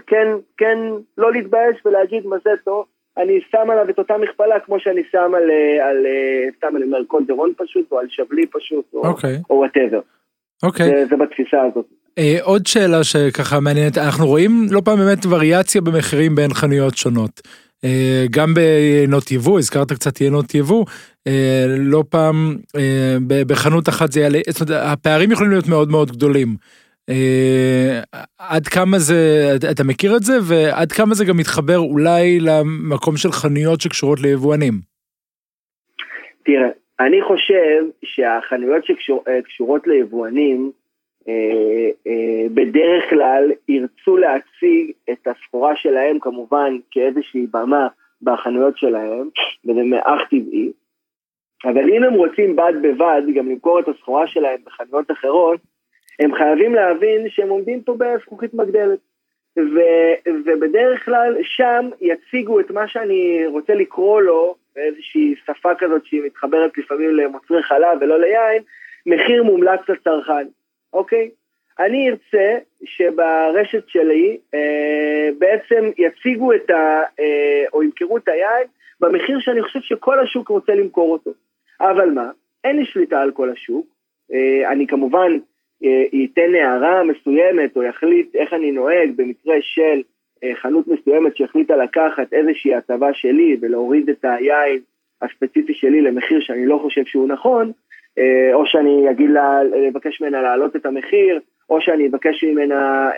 כן, לא להתבייש ולהגיד מזנטו, אני שם עליו את אותה מכפלה, כמו שאני שם על מרקונדרון פשוט, או על שבלי פשוט, או whatever. זה בתפיסה הזאת. עוד שאלה שככה מעניינת, אנחנו רואים לא פעם באמת וריאציה במחירים בין חנויות שונות, גם ביינות יבוא, הזכרת קצת יינות יבוא, לא פעם בחנות אחת זה יעלה, זאת אומרת, הפערים יכולים להיות מאוד מאוד גדולים, עד כמה זה, אתה מכיר את זה, ועד כמה זה גם מתחבר אולי למקום של חנויות שקשורות ליבואנים? תראה, אני חושב שהחנויות שקשורות ליבואנים, בדרך כלל ירצו להציג את הסחורה שלהם כמובן כאיזושהי במה בחנויות שלהם, וזה מאך טבעי, אבל אם הם רוצים בד בבד גם למכור את הסחורה שלהם בחנויות אחרות, הם חייבים להבין שהם עומדים פה בזכוכית מגדלת, ובדרך כלל שם יציגו את מה שאני רוצה לקרוא לו, באיזושהי שפה כזאת שהיא מתחברת לפעמים למוצרי חלב ולא ליין, מחיר מומלץ לצרכן. אוקיי, אני ארצה שברשת שלי בעצם יציגו את או ימכרו את היין במחיר שאני חושב שכל השוק רוצה למכור אותו, אבל מה, אין לי שליטה על כל השוק, אני כמובן ייתן הערה מסוימת או יחליט איך אני נוהג במקרה של חנות מסוימת שהחליטה לקחת איזושהי הטבה שלי ולהוריד את היין הספציפי שלי למחיר שאני לא חושב שהוא נכון, או שאני אגיד לה, לבקש ממנה להעלות את המחיר, או שאני אבקש ממנה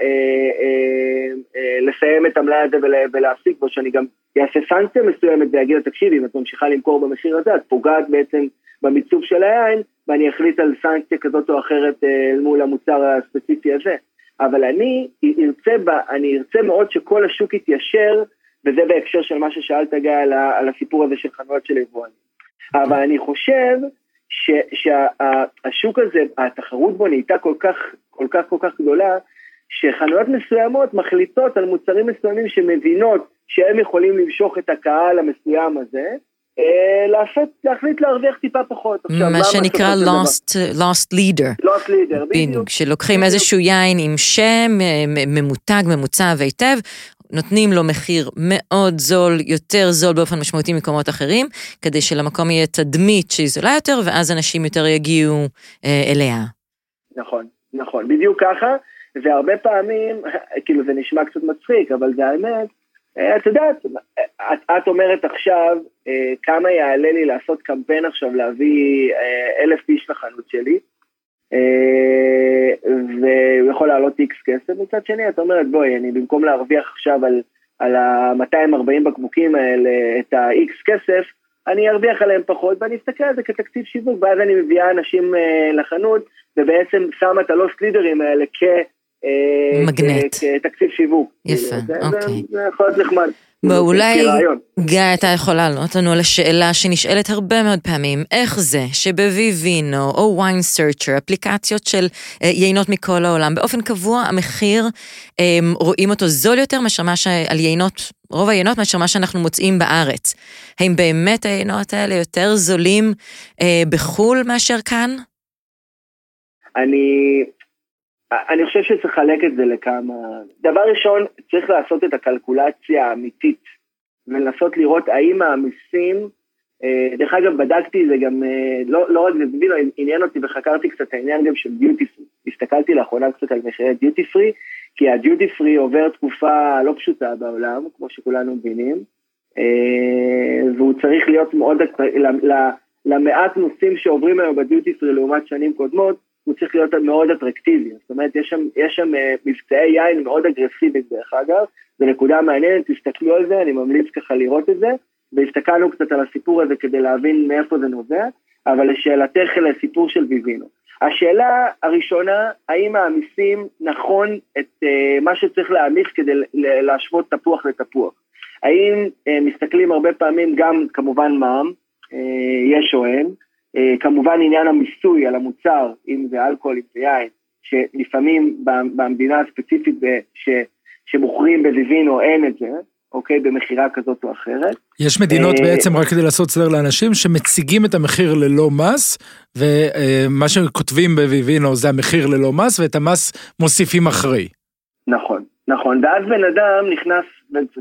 לסיים את המלאי הזה ולהפסיק בו, שאני גם אעשה סנקציה מסוימת ואגיד לה, תקשיבי, אם את ממשיכה למכור במחיר הזה, את פוגעת בעצם במיצוב של היין, ואני אחליט על סנקציה כזאת או אחרת מול המוצר הספציפי הזה. אבל אני ארצה מאוד שכל השוק יתיישר וזה בהקשר של מה ששאלת גיא על הסיפור הזה של חנויות של יבואנים. אבל אני חושב שהשוק הזה, התחרות בו נהייתה כל כך גדולה, שחנויות מסוימות מחליטות על מוצרים מסוימים שמבינות שהם יכולים למשוך את הקהל המסוים הזה, להחליט להרוויח טיפה פחות. מה שנקרא lost leader. lost leader, בדיוק. שלוקחים איזשהו יין עם שם, ממותג, ממוצע והיטב, נותנים לו מחיר מאוד זול, יותר זול באופן משמעותי ממקומות אחרים, כדי שלמקום יהיה תדמית שהיא זולה יותר, ואז אנשים יותר יגיעו אליה. נכון, נכון, בדיוק ככה, והרבה פעמים, כאילו זה נשמע קצת מצחיק, אבל זה האמת, את יודעת, את אומרת עכשיו, כמה יעלה לי לעשות קמפיין עכשיו, להביא 1,000 איש לחנות שלי, והוא יכול לעלות X כסף, מצד שני, את אומרת, בואי, אני במקום להרוויח עכשיו על ה-240 בקבוקים האלה, את ה-X כסף, אני ארוויח עליהם פחות, ואני אסתכל על זה כתקציב שיווק, ואז אני מביאה אנשים לחנות, ובעצם שמה את הלוס לידרים האלה כתקציב שיווק. יפה, אוקיי. זה יכול להיות נחמד. ואולי, גיא, אתה יכול לענות לנו על השאלה שנשאלת הרבה מאוד פעמים, איך זה שבוויבינו או Wine-Searcher, אפליקציות של יינות מכל העולם, באופן קבוע המחיר, רואים אותו זול יותר מאשר על יינות, רוב היינות מאשר מה שאנחנו מוצאים בארץ. האם באמת היינות האלה יותר זולים בחול מאשר כאן? אני חושב שצריך לחלק את זה לכמה. דבר ראשון, צריך לעשות את הקלקולציה האמיתית, ולנסות לראות האם המיסים, דרך אגב בדקתי, זה גם, לא רק זה בבינו, עניין אותי וחקרתי קצת העניין גם של דיוטי פרי. הסתכלתי לאחרונה קצת על מחירי דיוטי פרי, כי הדיוטי פרי עובר תקופה לא פשוטה בעולם, כמו שכולנו מבינים, והוא צריך להיות מאוד, למעט נושאים שעוברים היום בדיוטי פרי לעומת שנים קודמות, הוא צריך להיות מאוד אטרקטיבי, זאת אומרת, יש שם מבצעי יין מאוד אגרסיביים דרך אגב, זו נקודה מעניינת, תסתכלו על זה, אני ממליץ ככה לראות את זה, והסתכלנו קצת על הסיפור הזה כדי להבין מאיפה זה נובע, אבל לשאלתך לסיפור של ויבינו. השאלה הראשונה, האם המיסים נכון את מה שצריך להעמיך כדי להשוות תפוח לתפוח? האם מסתכלים הרבה פעמים גם כמובן מע"מ, יש או אין, כמובן עניין המיסוי על המוצר, אם זה אלכוהול, אם זה יין, שלפעמים במדינה הספציפית שמוכרים בוויבינו אין את זה, אוקיי, במחירה כזאת או אחרת. יש מדינות בעצם רק כדי לעשות סדר לאנשים שמציגים את המחיר ללא מס, ומה שכותבים בוויבינו זה המחיר ללא מס, ואת המס מוסיפים אחרי. נכון, נכון, ואז בן אדם נכנס,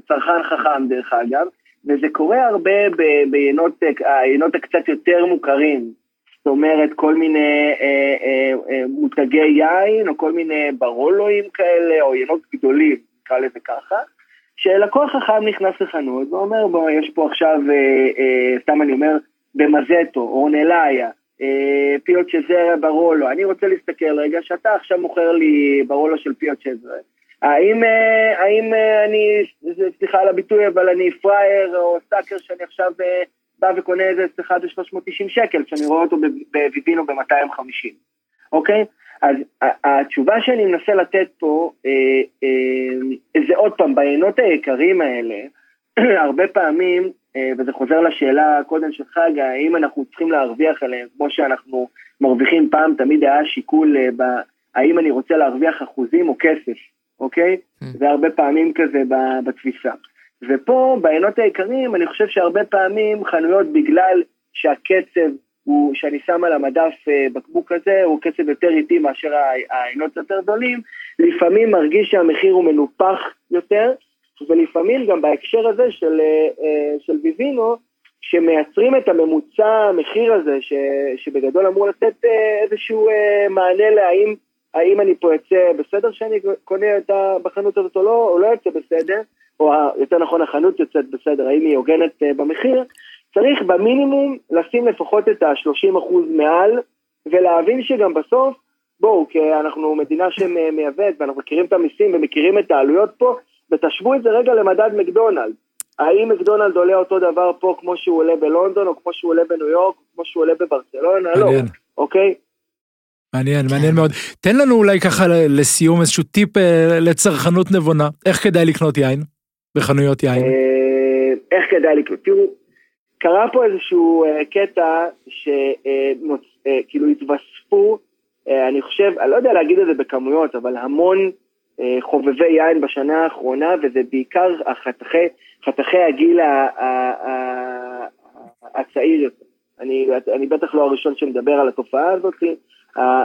צרכן חכם דרך אגב, וזה קורה הרבה ביינות הקצת יותר מוכרים, זאת אומרת כל מיני מותגי יין, או כל מיני ברולואים כאלה, או יינות גדולים, נקרא לזה ככה, שלקוח חכם נכנס לחנות, ואומר בו, יש פה עכשיו, סתם אני אומר, במזטו, אורנליה, פיות שזר ברולו, אני רוצה להסתכל רגע, שאתה עכשיו מוכר לי ברולו של פיות שזר, האם אני, סליחה על הביטוי, אבל אני פרייר או סאקר שאני עכשיו בא וקונה איזה סליחה ב-390 שקל, שאני רואה אותו בוויבינו ב-250, אוקיי? אז התשובה שאני מנסה לתת פה, זה עוד פעם, בעיינות היקרים האלה, הרבה פעמים, וזה חוזר לשאלה קודם של חג, האם אנחנו צריכים להרוויח עליהם, כמו שאנחנו מרוויחים פעם, תמיד היה שיקול, האם אני רוצה להרוויח אחוזים או כסף, אוקיי? זה הרבה פעמים כזה בתפיסה. ופה, בעינות העיקרים, אני חושב שהרבה פעמים חנויות, בגלל שהקצב הוא, שאני שם על המדף בקבוק הזה, הוא קצב יותר איטי מאשר העינות יותר גדולים, לפעמים מרגיש שהמחיר הוא מנופח יותר, ולפעמים גם בהקשר הזה של ויבינו, שמייצרים את הממוצע המחיר הזה, שבגדול אמור לתת איזשהו מענה להאם, האם אני פה יצא בסדר שאני קונה את בחנות הזאת או לא, או לא יצא בסדר, או יותר נכון החנות יוצאת בסדר, האם היא הוגנת במחיר, צריך במינימום לשים לפחות את ה-30% מעל, ולהבין שגם בסוף, בואו, כי אנחנו מדינה שמייבאת, ואנחנו מכירים את המיסים ומכירים את העלויות פה, ותשבו את זה רגע למדד מקדונלד. האם מקדונלד עולה אותו דבר פה כמו שהוא עולה בלונדון, או כמו שהוא עולה בניו יורק, או כמו שהוא עולה בברצלונה, לא, אוקיי? מעניין, מעניין מאוד. תן לנו אולי ככה לסיום איזשהו טיפ לצרכנות נבונה. איך כדאי לקנות יין? בחנויות יין? איך כדאי לקנות? תראו, קרה פה איזשהו קטע שכאילו התווספו, אני חושב, אני לא יודע להגיד את זה בכמויות, אבל המון חובבי יין בשנה האחרונה, וזה בעיקר חתכי הגיל הצעיר יותר. אני בטח לא הראשון שמדבר על התופעה הזאת,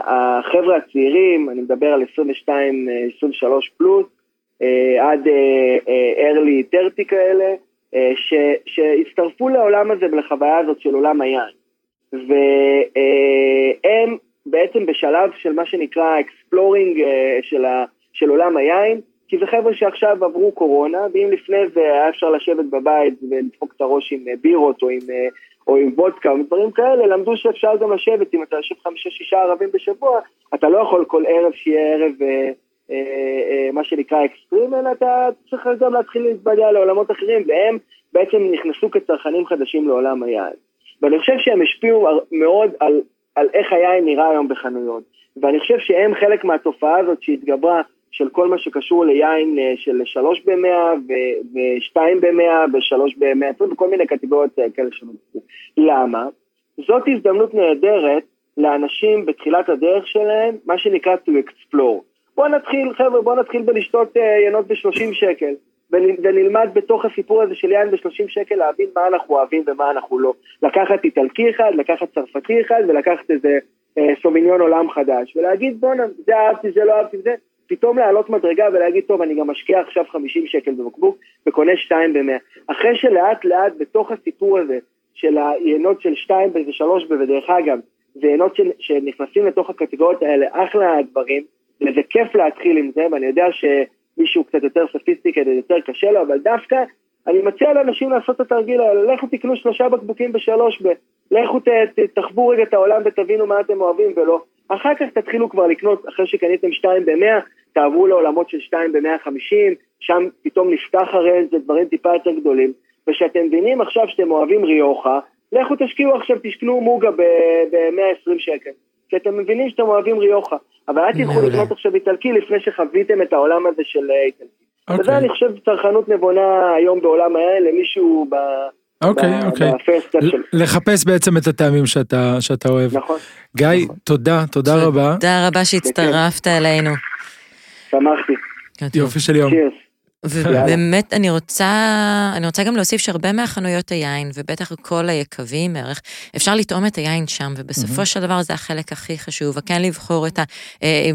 החבר'ה הצעירים, אני מדבר על 22, 23 פלוס, עד early 30 כאלה, שהצטרפו לעולם הזה ולחוויה הזאת של עולם היין. והם בעצם בשלב של מה שנקרא exploring של עולם היין, כי זה חבר'ה שעכשיו עברו קורונה, ואם לפני זה היה אפשר לשבת בבית ולדפוק את הראש עם בירות או עם וודקה או דברים כאלה, למדו שאפשר גם לשבת, אם אתה יושב 5-6 ערבים בשבוע, אתה לא יכול כל ערב שיהיה ערב מה שנקרא אקסטרים, אלא אתה צריך גם להתחיל להתבדע לעולמות אחרים, והם בעצם נכנסו כצרכנים חדשים לעולם היין. ואני חושב שהם השפיעו מאוד על איך היין נראה היום בחנויות, ואני חושב שהם חלק מהתופעה הזאת שהתגברה, של כל מה שקשור ליין של 3 ב-100 ו2 ב-100 ו3 ב-100, וכל מיני קטגוריות כאלה שנוצרו. למה? זאת הזדמנות נהדרת לאנשים בתחילת הדרך שלהם, מה שנקרא to explore. בואו נתחיל בלשתות ינות ב$30, ונלמד בתוך הסיפור הזה של יין ב$30 להבין מה אנחנו אוהבים ומה אנחנו לא. לקחת איטלקי אחד, לקחת צרפתי אחד, ולקחת איזה סומיניון עולם חדש, ולהגיד בואו נעשה, זה אהבתי, זה לא אהבתי, זה... פתאום לעלות מדרגה ולהגיד, טוב, אני גם משקיע עכשיו $50 בבקבוק, וקונה 2 ב-100. אחרי שלאט לאט, בתוך הסיפור הזה, של היינות של 2 ב-3 ב, ודרך אגב, זה יינות שנכנסים לתוך הקטגוריות האלה, אחלה הדברים, וזה כיף להתחיל עם זה, ואני יודע שמישהו קצת יותר סופיסטיקד, יותר קשה לו, אבל דווקא, אני מציע לאנשים לעשות את התרגיל, לכו תקנו 3 בקבוקים ב-3 ב, לכו תחבו רגע את העולם ותבינו מה אתם אוהבים ולא. אחר כך תתחילו כבר לקנות, אחרי שקניתם 2 ב-100, תעברו לעולמות של 2 ב-150, שם פתאום נפתח הרי זה דברים טיפה יותר גדולים, ושאתם מבינים עכשיו שאתם אוהבים ריוחה, לכו תשקיעו עכשיו, תשקנו מוגה ב-$120, שאתם מבינים שאתם אוהבים ריוחה, אבל אל תלכו לקנות עכשיו איטלקי לפני שחוויתם את העולם הזה של איטלקי. וזה אני חושב צרכנות נבונה היום בעולם האלה, מישהו ב... אוקיי. לחפש בעצם את הטעמים שאתה אוהב. נכון. גיא, תודה רבה. תודה רבה שהצטרפת אלינו. שמחתי. יופי של יום. ובאמת אני רוצה גם להוסיף שהרבה מהחנויות היין, ובטח כל היקבים ערך, אפשר לטעום את היין שם, ובסופו של דבר זה החלק הכי חשוב, וכן לבחור את ה...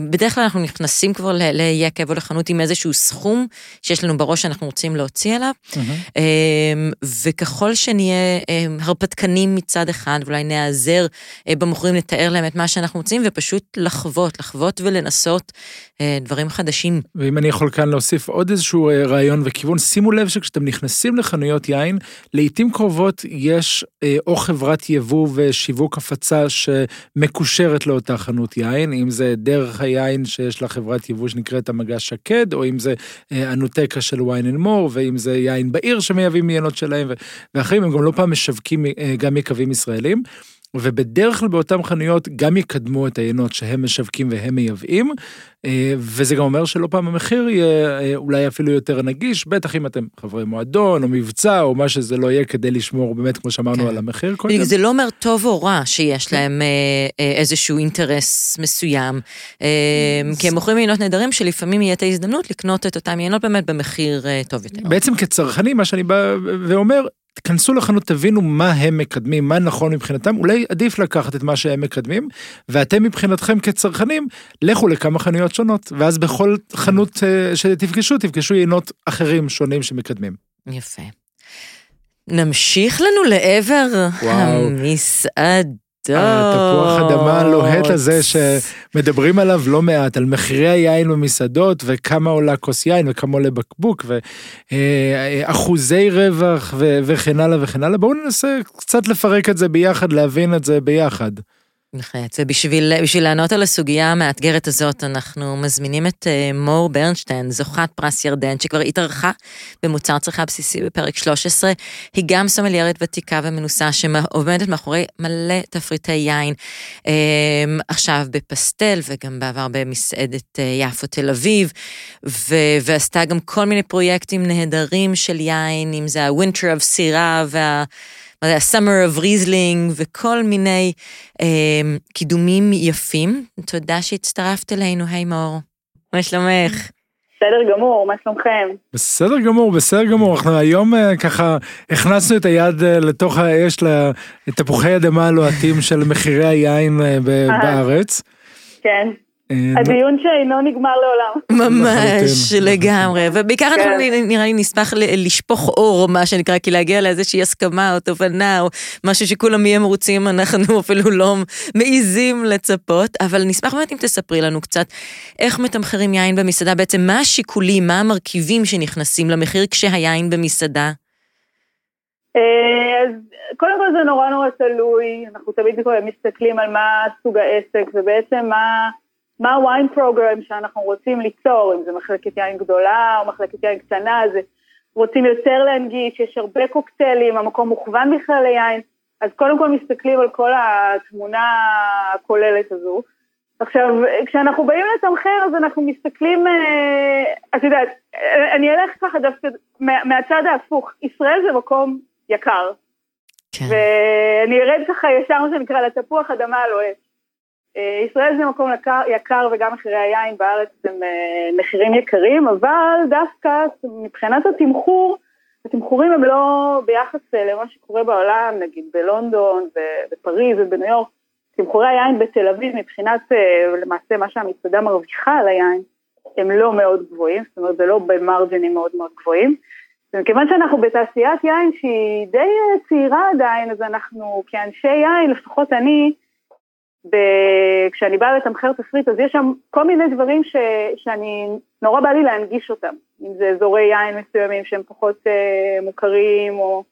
בדרך כלל אנחנו נכנסים כבר ליקב או לחנות עם איזשהו סכום, שיש לנו בראש שאנחנו רוצים להוציא עליו, וככל שנהיה הרפתקנים מצד אחד, ואולי נעזר במוכרים לתאר להם את מה שאנחנו רוצים, ופשוט לחוות ולנסות דברים חדשים. ואם אני יכול כאן להוסיף עוד איזשהו רעיון וכיוון, שימו לב שכשאתם נכנסים לחנויות יין, לעתים קרובות יש או חברת יבוא ושיווק הפצה שמקושרת לאותה חנות יין, אם זה דרך היין שיש לה חברת יבוא שנקראת המגע שקד, או אם זה אנוטקה של Wine and More, ואם זה יין בעיר שמייבים יינות שלהם, ואחרים הם גם לא פעם משווקים גם יקבים ישראלים, ובדרך כלל באותן חנויות גם יקדמו את היינות שהם משווקים והם מייבאים, וזה גם אומר שלא פעם המחיר יהיה אולי אפילו יותר נגיש, בטח אם אתם חברי מועדון או מבצע או מה שזה לא יהיה כדי לשמור באמת כמו שאמרנו על המחיר. זה לא אומר טוב או רע שיש להם איזשהו אינטרס מסוים, כי הם מוכרים יינות נהדרים שלפעמים יהיה את ההזדמנות לקנות את אותם יינות באמת במחיר טוב יותר. בעצם כצרכנים מה שאני בא ואומר, תכנסו לחנות, תבינו מה הם מקדמים, מה נכון מבחינתם, אולי עדיף לקחת את מה שהם מקדמים, ואתם מבחינתכם כצרכנים, לכו לכמה חנויות שונות, ואז בכל חנות שתפגשו יינות אחרים שונים שמקדמים. יפה. נמשיך לנו לעבר המסעד. התפוח אדמה הלוהט הזה שמדברים עליו לא מעט, על מחירי היין במסעדות, וכמה עולה כוס יין, וכמה עולה בקבוק, ואחוזי רווח, וכן הלאה וכן הלאה. בואו ננסה קצת לפרק את זה ביחד, להבין את זה ביחד. נחייצה. בשביל לענות על הסוגיה המאתגרת הזאת, אנחנו מזמינים את מור ברנשטיין, זוכת פרס ירדן, שכבר התארחה במוצר צריכה בסיסי בפרק 13. היא גם סומליירית ותיקה ומנוסה, שעובדת מאחורי מלא תפריטי יין, עכשיו בפסטל, וגם בעבר במסעדת יפו תל אביב, ועשתה גם כל מיני פרויקטים נהדרים של יין, אם זה הווינטר אוף סירה, Summer of Riesling, וכל מיני קידומים יפים. תודה שהצטרפת אלינו, היי מאור. מה שלומך? בסדר גמור, מה שלומכם? בסדר גמור, בסדר גמור. אנחנו היום ככה הכנסנו את היד לתוך האש, לתפוחי אדמה הלוהטים של מחירי היין בארץ. כן. הדיון שאינו נגמר לעולם. ממש, לגמרי. ובעיקר אנחנו נראה לי נשמח לשפוך אור, מה שנקרא, כי להגיע לאיזושהי הסכמה או תובנה, או משהו שכולם יהיה מרוצים, אנחנו אפילו לא מעיזים לצפות, אבל נשמח באמת אם תספרי לנו קצת, איך מתמחרים יין במסעדה, בעצם מה השיקולים, מה המרכיבים שנכנסים למחיר כשהיין במסעדה? אז קודם כל זה נורא נורא תלוי, אנחנו תמיד מסתכלים על מה סוג העסק, ובעצם מה הוויין פרוגרם שאנחנו רוצים ליצור, אם זה מחלקת יין גדולה או מחלקת יין קטנה, אז רוצים יותר להנגיש, יש הרבה קוקטיילים, המקום מוכוון בכלל ליין, אז קודם כל מסתכלים על כל התמונה הכוללת הזו. עכשיו, כשאנחנו באים לתמחר, אז אנחנו מסתכלים, את יודעת, אני אלך ככה דווקא מהצד ההפוך, ישראל זה מקום יקר, כן. ואני ארד ככה ישר מה שנקרא לתפוח אדמה הלוהט. ישראל זה מקום יקר וגם מחירי היין בארץ הם מחירים יקרים, אבל דווקא מבחינת התמחור, התמחורים הם לא ביחס למה שקורה בעולם, נגיד בלונדון, בפריז ובניו יורק, תמחורי היין בתל אביב מבחינת למעשה מה שהמצדה מרוויחה על היין, הם לא מאוד גבוהים, זאת אומרת זה לא במרג'ינים מאוד מאוד גבוהים, ומכיוון שאנחנו בתעשיית יין שהיא די צעירה עדיין, אז אנחנו כאנשי יין, לפחות אני, כשאני באה לתמחר תפריט, אז יש שם כל מיני דברים שאני נורא בא לי להנגיש אותם, אם זה אזורי יין מסוימים שהם פחות מוכרים, או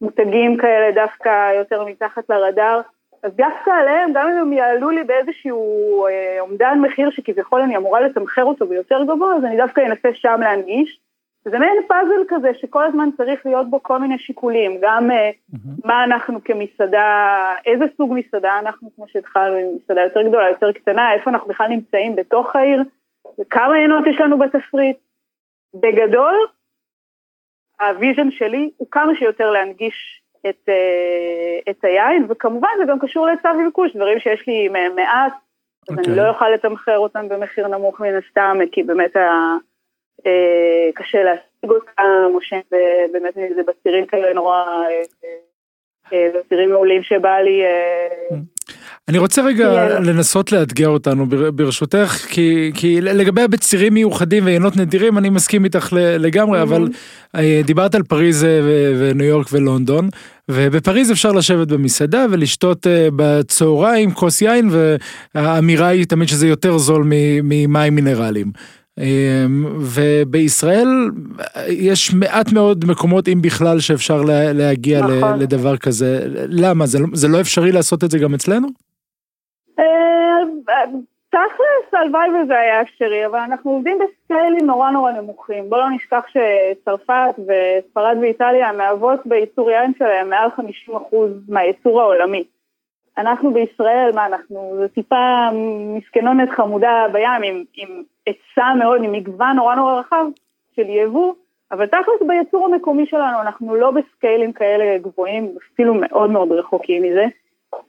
מותגים כאלה דווקא יותר מתחת לרדאר, אז דווקא עליהם, גם אם הם יעלו לי באיזשהו אומדן מחיר, שכביכול אני אמורה לתמחר אותו ביותר גבוה, אז אני דווקא אנסה שם להנגיש, וזה מעין פאזל כזה שכל הזמן צריך להיות בו כל מיני שיקולים, גם מה אנחנו כמסעדה, איזה סוג מסעדה אנחנו, כמו שהתחלנו עם מסעדה יותר גדולה, יותר קטנה, איפה אנחנו בכלל נמצאים בתוך העיר, וכמה עינות יש לנו בתפריט. בגדול, הוויז'ן שלי הוא כמה שיותר להנגיש את היין, וכמובן זה גם קשור להיצע וביקוש, דברים שיש לי מעט, אז אני לא יוכל לתמחר אותם במחיר נמוך מן הסתם, כי באמת קשה להשיג אותם, או שבאמת זה בצירים כאלה נורא, בצירים מעולים שבא לי. אני רוצה רגע לנסות לאתגר אותנו ברשותך, כי לגבי בצירים מיוחדים ועיינות נדירים, אני מסכים איתך לגמרי, אבל דיברת על פריז וניו יורק ולונדון, ובפריז אפשר לשבת במסעדה ולשתות בצהריים כוס יין, והאמירה היא תמיד שזה יותר זול ממים מינרלים. ובישראל יש מעט מאוד מקומות אם בכלל שאפשר להגיע לדבר כזה, למה? זה לא אפשרי לעשות את זה גם אצלנו? תכלס, הלוואי וזה היה אפשרי, אבל אנחנו עובדים בסקיילים נורא נורא נמוכים, בוא לא נשכח שצרפת וספרד ואיטליה מהוות בייצור יין שלהם מעל 50% מהייצור העולמי. אנחנו בישראל, מה אנחנו, זה טיפה מסכנונת חמודה בים, עם עצה מאוד, עם מגוון נורא נורא רחב של יבוא, אבל תכלס ביצור המקומי שלנו, אנחנו לא בסקיילים כאלה גבוהים, אפילו מאוד מאוד רחוקים מזה,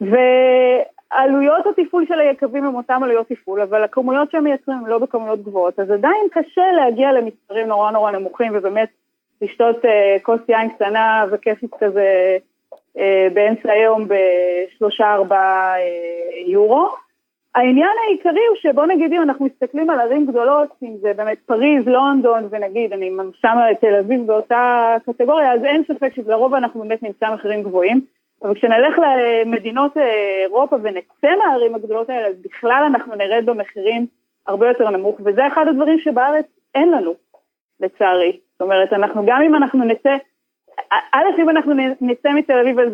ועלויות התפעול של היקבים הם אותם עלויות תפעול, אבל הכמויות שהם מייצרים הם לא בכמויות גבוהות, אז עדיין קשה להגיע למספרים נורא נורא נמוכים, ובאמת לשתות כוס יין קטנה וכיפית כזה, באמצע היום ב3-4 יורו. העניין העיקרי הוא שבוא נגיד אם אנחנו מסתכלים על ערים גדולות, אם זה באמת פריז, לונדון ונגיד אני שמה את תל אביב באותה קטגוריה, אז אין ספק שלרוב אנחנו באמת נמצא מחירים גבוהים, אבל כשנלך למדינות אירופה ונצא מהערים הגדולות האלה, אז בכלל אנחנו נרד במחירים הרבה יותר נמוך, וזה אחד הדברים שבארץ אין לנו לצערי. זאת אומרת, אנחנו גם אם אנחנו נצא, א' אם אנחנו נצא מתל אביב, אז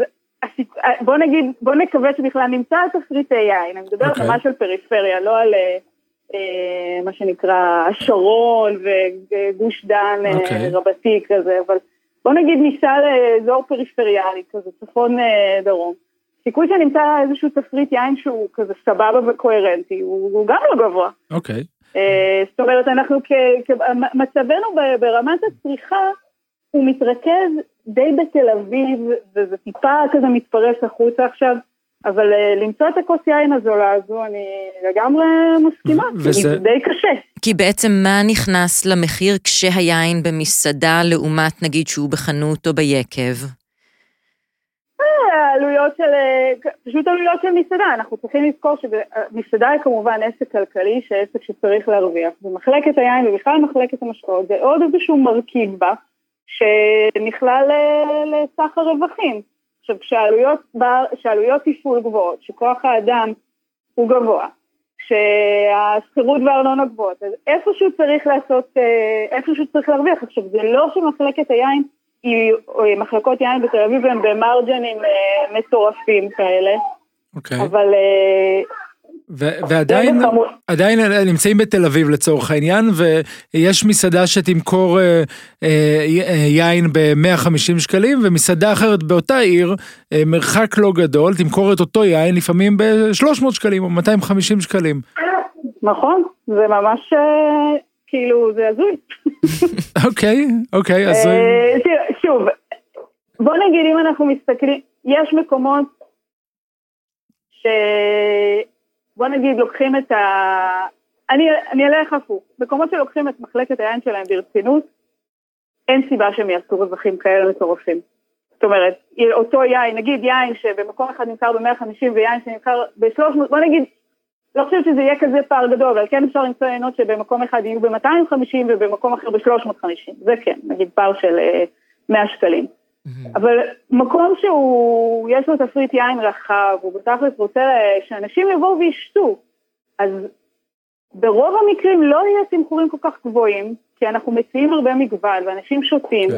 בוא נקווה שבכלל נמצא על תפריט היין, אני מדברת ממש על פריפריה, לא על מה שנקרא שרון וגוש דן רבתי כזה, אבל בוא נגיד ניסה לאזור פריפריאלי כזה, צפון דרום. סיכוי שנמצא איזשהו תפריט יין שהוא כזה סבבה וקוהרנטי, הוא גם לא גבוה. אוקיי. זאת אומרת, אנחנו מצבנו ברמת הצריכה, הוא מתרכז די בתל אביב, וזה טיפה כזה מתפרס החוצה עכשיו, אבל למצוא את הכוס יין הזולה הזו, אני לגמרי מסכימה, זה די קשה. כי בעצם מה נכנס למחיר כשהיין במסעדה, לעומת נגיד שהוא בחנות או ביקב? פשוט עלויות של מסעדה, אנחנו צריכים לזכור שמסעדה היא כמובן עסק כלכלי, שעסק שצריך להרוויח, ומחלקת היין ובכלל מחלקת המשקעות, זה עוד איזשהו מרכיב בה, שנכלל לסך הרווחים. עכשיו, כשעלויות תפעול גבוהות, שכוח האדם הוא גבוה, שהשכירות והארנונה גבוהות, אז איפשהו צריך לעשות, איפשהו צריך להרוויח. עכשיו, זה לא שמחלקת היין, מחלקות יין בתל אביב, הם במרג'נים מטורפים כאלה. אוקיי. אבל... ועדיין נמצאים בתל אביב לצורך העניין, ויש מסעדה שתמכור יין ב-150 שקלים, ומסעדה אחרת באותה עיר, מרחק לא גדול, תמכור את אותו יין לפעמים ב-300 שקלים או 250 שקלים. נכון, זה ממש כאילו, זה הזוי. אוקיי, אז... שוב, בוא נגיד אם אנחנו מסתכלים, יש מקומות ש... בוא נגיד, לוקחים את ה... אני אלך הפוך. מקומות שלוקחים את מחלקת היין שלהם ברצינות, אין סיבה שהם יעשו רווחים כאלה מטורפים. זאת אומרת, אותו יין, נגיד יין שבמקום אחד נמכר ב-150 ויין שנמכר ב-300, בוא נגיד, לא חושב שזה יהיה כזה פער גדול, אבל כן אפשר למצוא עינות שבמקום אחד יהיו ב-250 ובמקום אחר ב-350. זה כן, נגיד פער של 100 שקלים. אבל מקום שהוא, יש לו תפריט יין רחב, הוא בתכלס רוצה שאנשים יבואו וישתו, אז ברוב המקרים לא יהיה תמחורים כל כך גבוהים, כי אנחנו מציעים הרבה מגוון, ואנשים שותים,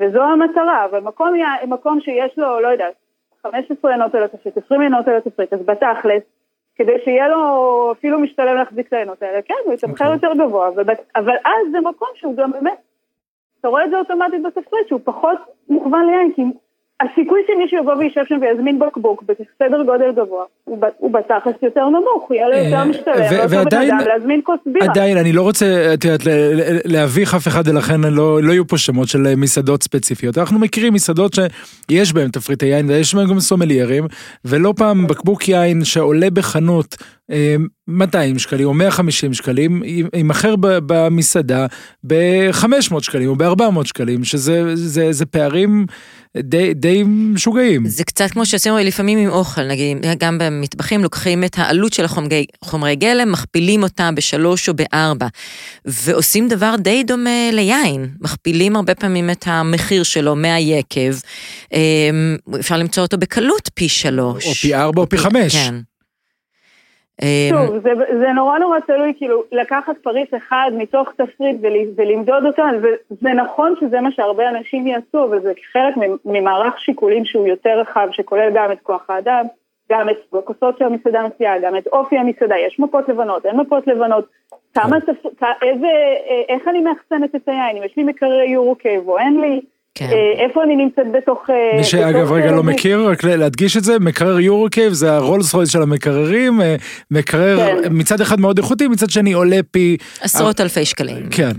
וזו המטרה, אבל מקום שיש לו, לא יודע, 15 עינות על התפריט, 20 עינות על התפריט, אז בתכלס, כדי שיהיה לו אפילו משתלם להחזיק את העינות האלה, כן, הוא יתמחר יותר גבוה, אבל אז זה מקום שהוא גם באמת, אתה רואה את זה אוטומטית בתפריט, שהוא פחות מוכוון ליין, כי הסיכוי שמישהו יבוא וישב שם ויזמין בקבוק בסדר גודל גבוה, הוא בתחס יותר נמוך, יהיה לו יותר משתלם, ועדיין, עדיין, אני לא רוצה להביך אף אחד, ולכן לא יהיו פה שמות של מסעדות ספציפיות, אנחנו מכירים מסעדות שיש בהם תפריט היין, ויש בהם גם סומליירים, ולא פעם בקבוק יין שעולה בחנות, 200 שקלים או 150 שקלים ימחר במסעדה ב-500 שקלים או ב-400 שקלים, שזה זה פערים די משוגעים. זה קצת כמו שעשינו לפעמים עם אוכל, נגיד גם במטבחים לוקחים את העלות של חומרי גלם, מכפילים אותה ב3 או ב4, ועושים דבר די דומה ליין, מכפילים הרבה פעמים את המחיר שלו מהיקב, אפשר למצוא אותו בקלות פי 3 או פי 4 או פי 5. כן. שוב, זה נורא נורא תלוי, כאילו, לקחת פריט אחד מתוך תפריט ולמדוד אותן, וזה נכון שזה מה שהרבה אנשים יעשו, וזה חלק ממערך שיקולים שהוא יותר רחב, שכולל גם את כוח האדם, גם את הכוסות של המסעדה מציעה, גם את אופי המסעדה, יש מפות לבנות, אין מפות לבנות, איך אני מאחסנת את היין, אם יש לי מקרר יורו קייב או אין לי, איפה אני נמצאת בתוך... מי שאגב רגע לא מכיר, רק להדגיש את זה, מקרר יורוקייב, זה הרולס רויס של המקררים, מקרר מצד אחד מאוד איכותי, מצד שני עולה פי... עשרות אלפי שקלים. כן.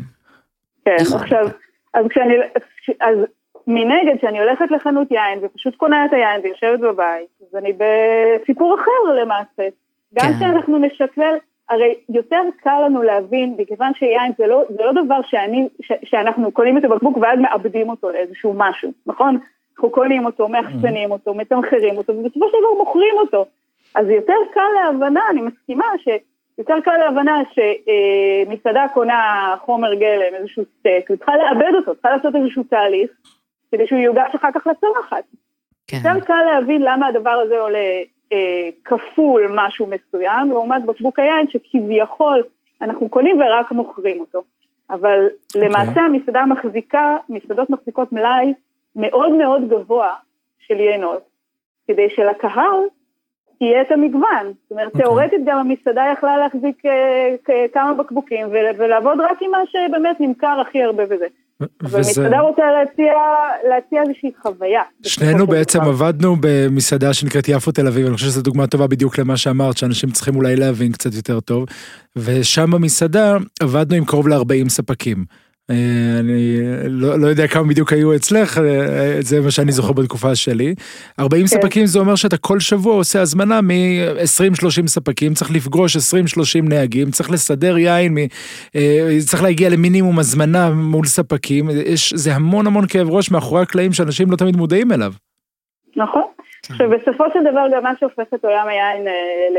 כן, עכשיו, אז מנגד שאני הולכת לחנות יין, ופשוט קונה את היין ויושבת בבית, אז אני בסיפור אחר למעשה. גם שאנחנו נשקלל, הרי יותר קל לנו להבין, בכיוון שיין זה לא דבר שאנחנו קונים את הבקבוק ואז מאבדים אותו לאיזשהו משהו, נכון? אנחנו קונים אותו, מאחסנים אותו, מתמחרים אותו, ובסופו של דבר מוכרים אותו. אז יותר קל להבנה, אני מסכימה, יותר קל להבנה שמסעדה קונה חומר גלם, איזשהו סטייק, וצריכה לאבד אותו, צריכה לעשות איזשהו תהליך, כדי שהוא יוגש אחר כך לצלחת. יותר קל להבין למה הדבר הזה עולה... כפול משהו מסוים, לעומת בקבוק היין שכביכול אנחנו קונים ורק מוכרים אותו. אבל למעשה מסעדות מחזיקות מלאי מאוד מאוד גבוה של יינות, כדי שלקהל תהיה את המגוון. זאת אומרת, תיאורטית גם המסעדה יכלה להחזיק כמה בקבוקים, ולעבוד רק עם מה שבאמת נמכר הכי הרבה בזה. ומסעדה רוצה להציע איזושהי חוויה. שנינו בעצם עבדנו במסעדה שנקראת יפו תל אביב, אני חושב שזו דוגמה טובה בדיוק למה שאמרת, שאנשים צריכים אולי להבין קצת יותר טוב, ושם במסעדה עבדנו עם קרוב ל-40 ספקים. אני לא יודע כמה בדיוק היו אצלך, זה מה שאני זוכר בתקופה שלי. 40 ספקים זה אומר שאתה כל שבוע עושה הזמנה מ-20-30 ספקים, צריך לפגוש 20-30 נהגים, צריך לסדר יין, צריך להגיע למינימום הזמנה מול ספקים, זה המון המון כאב ראש מאחורי הקלעים שאנשים לא תמיד מודעים אליו. נכון, שבסופו של דבר גם מה שהופך את עולם היין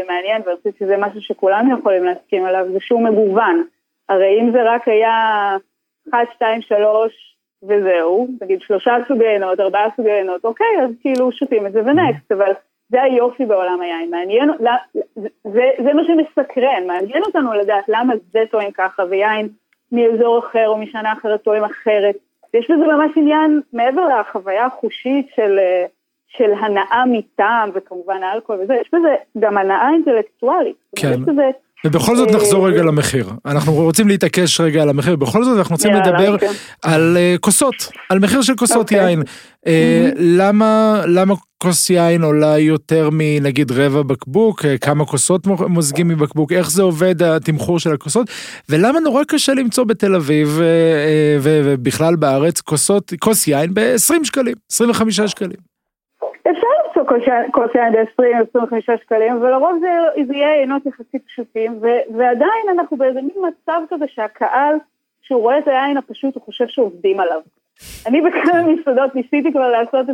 למעניין, ורציתי שזה משהו שכולנו יכולים להסכים עליו, זה שהוא מגוון. הרי אם זה רק היה 1, 2, 3, וזהו, נגיד 3 סוגי עינות, 4 סוגי עינות, אוקיי, אז כאילו שותים את זה ונקסט, אבל זה היופי בעולם היין, מעניין, זה מה שמסקרן, מעניין אותנו לדעת למה זה טועם ככה, ויין מאזור אחר או משנה אחרת טועם אחרת, יש בזה ממש עניין מעבר לחוויה החושית של הנאה מטעם, וכמובן האלכוהול וזה, יש בזה גם הנאה אינטלקטואלית, יש בזה... ובכל זאת נחזור רגע למחיר, אנחנו רוצים להתעקש רגע על המחיר, ובכל זאת אנחנו רוצים לדבר על כוסות, על מחיר של כוסות יין, למה כוס יין עולה יותר מנגיד רבע בקבוק, כמה כוסות מוזגים מבקבוק, איך זה עובד התמחור של הכוסות, ולמה נורא קשה למצוא בתל אביב, ובכלל בארץ כוס יין ב-20 שקלים, 25 שקלים. אפשר למצוא כוס יין ב-20-25 שקלים, ולרוב זה יהיה עינות יחסית פשוטים, ועדיין אנחנו באיזה מין מצב כזה שהקהל, שהוא רואה את היין הפשוט, הוא חושב שעובדים עליו. אני בכמה מסעדות ניסיתי כבר לעשות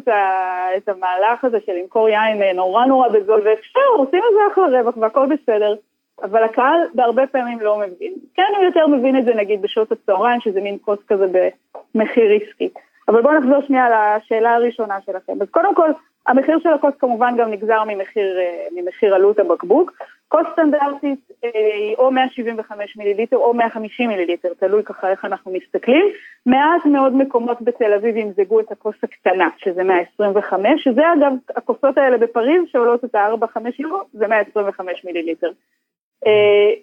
את המהלך הזה של למכור יין נורא נורא בזול, ואפשר, עושים את זה אחלה רווח והכל בסדר, אבל הקהל בהרבה פעמים לא מבין. כן, הוא יותר מבין את זה נגיד בשעות הצהריים, שזה מין כוס כזה במחיר עסקי. אבל בואו נחזור שנייה לשאלה הראשונה שלכם. אז קודם כל, המחיר של הכוס כמובן גם נגזר ממחיר עלות הבקבוק. כוס סטנדרטית היא או 175 מיליליטר או 150 מיליליטר, תלוי ככה איך אנחנו מסתכלים. מעט מאוד מקומות בתל אביב ימזגו את הכוס הקטנה, שזה 125, שזה אגב, הכוסות האלה בפריז שעולות את ה-4-5 יורו, זה 125 מיליליטר.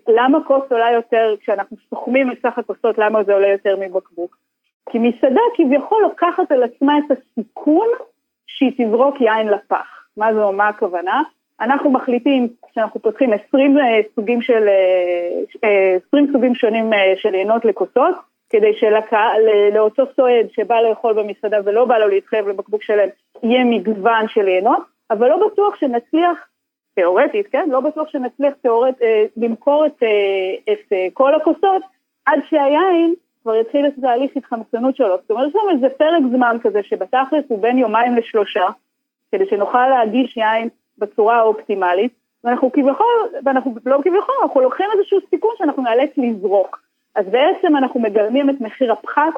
למה כוס עולה יותר, כשאנחנו סוכמים את סך הכוסות, למה זה עולה יותר מבקבוק? כי מסעדה כביכול לוקחת על עצמה את הסיכון שהיא תזרוק יין לפח. מה זה או מה הכוונה? אנחנו מחליטים שאנחנו פותחים 20 סוגים שונים של עינות לכוסות, כדי שלאותו סועד שבא לאכול במסעדה ולא בא לו להתחייב לבקבוק שלהם, יהיה מגוון של עינות, אבל לא בטוח שנצליח, תיאורטית, כן? לא בטוח שנצליח למכור את כל הכוסות, עד שהיין, כבר יתחיל את תהליך התחמצנות שלו, זאת אומרת, זאת אומרת, זה פרק זמן כזה, שבתכלס הוא בין 2-3 ימים, כדי שנוכל להגיש יין בצורה האופטימלית, ואנחנו לא כביכול, אנחנו לוקחים איזשהו סיכון שאנחנו נאלץ לזרוק, אז בעצם אנחנו מגלמים את מחיר הפחת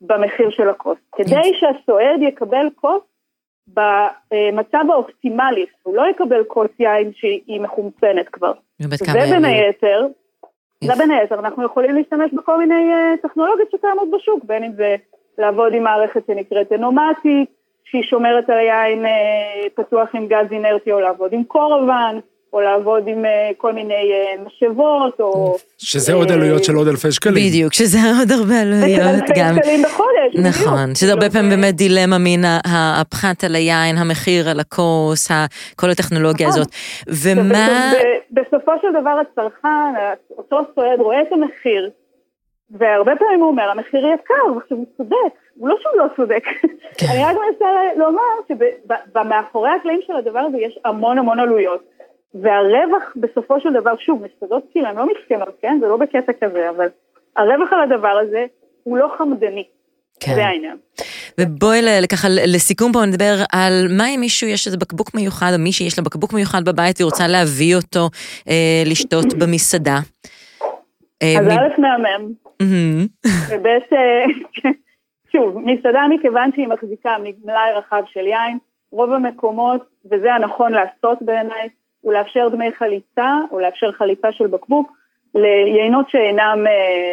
במחיר של הכוס, כדי שהסועד יקבל כוס במצב האופטימלי, הוא לא יקבל כוס יין שהיא מחומצנת כבר, זה בין היתר, אנחנו יכולים להשתמש בכל מיני טכנולוגיות שקיימות בשוק, בין אם זה לעבוד עם מערכת שנקראת אנומטית, שהיא שומרת על היין פתוח עם גז אינרטי, או לעבוד עם קורבן, או לעבוד עם כל מיני משאבות, או... שזה עוד עלויות של עוד אלפי שקלים. בדיוק, שזה עוד הרבה עלויות גם. שקלים בחודש. נכון, שזה הרבה פעמים באמת דילמה מן הפחת על היין, המחיר על הכוס, כל הטכנולוגיה הזאת. ומה... בסופו של דבר הצרכן, אותו סועד רואה את המחיר, והרבה פעמים הוא אומר, המחיר יקר, עכשיו הוא צודק, הוא לא שום לא צודק. אני רק מנסה לומר שבמאחורי הקלעים של הדבר הזה יש המון המון עלויות. והרווח בסופו של דבר, שוב, מסעדות כאילו, הן לא מסכנות, כן? זה לא בקטע כזה, אבל הרווח על הדבר הזה הוא לא חמדני. כן. זה העניין. ובואי ככה לסיכום פה נדבר על מה אם מישהו יש איזה בקבוק מיוחד, או מי שיש לה בקבוק מיוחד בבית, היא רוצה להביא אותו לשתות במסעדה. אז א' מהמם. ובאמת, שוב, מסעדה מכיוון שהיא מחזיקה מלאי רחב של יין, רוב המקומות, וזה הנכון לעשות בעיניי, הוא לאפשר דמי חליצה, או לאפשר חליצה של בקבוק, ליינות שאינם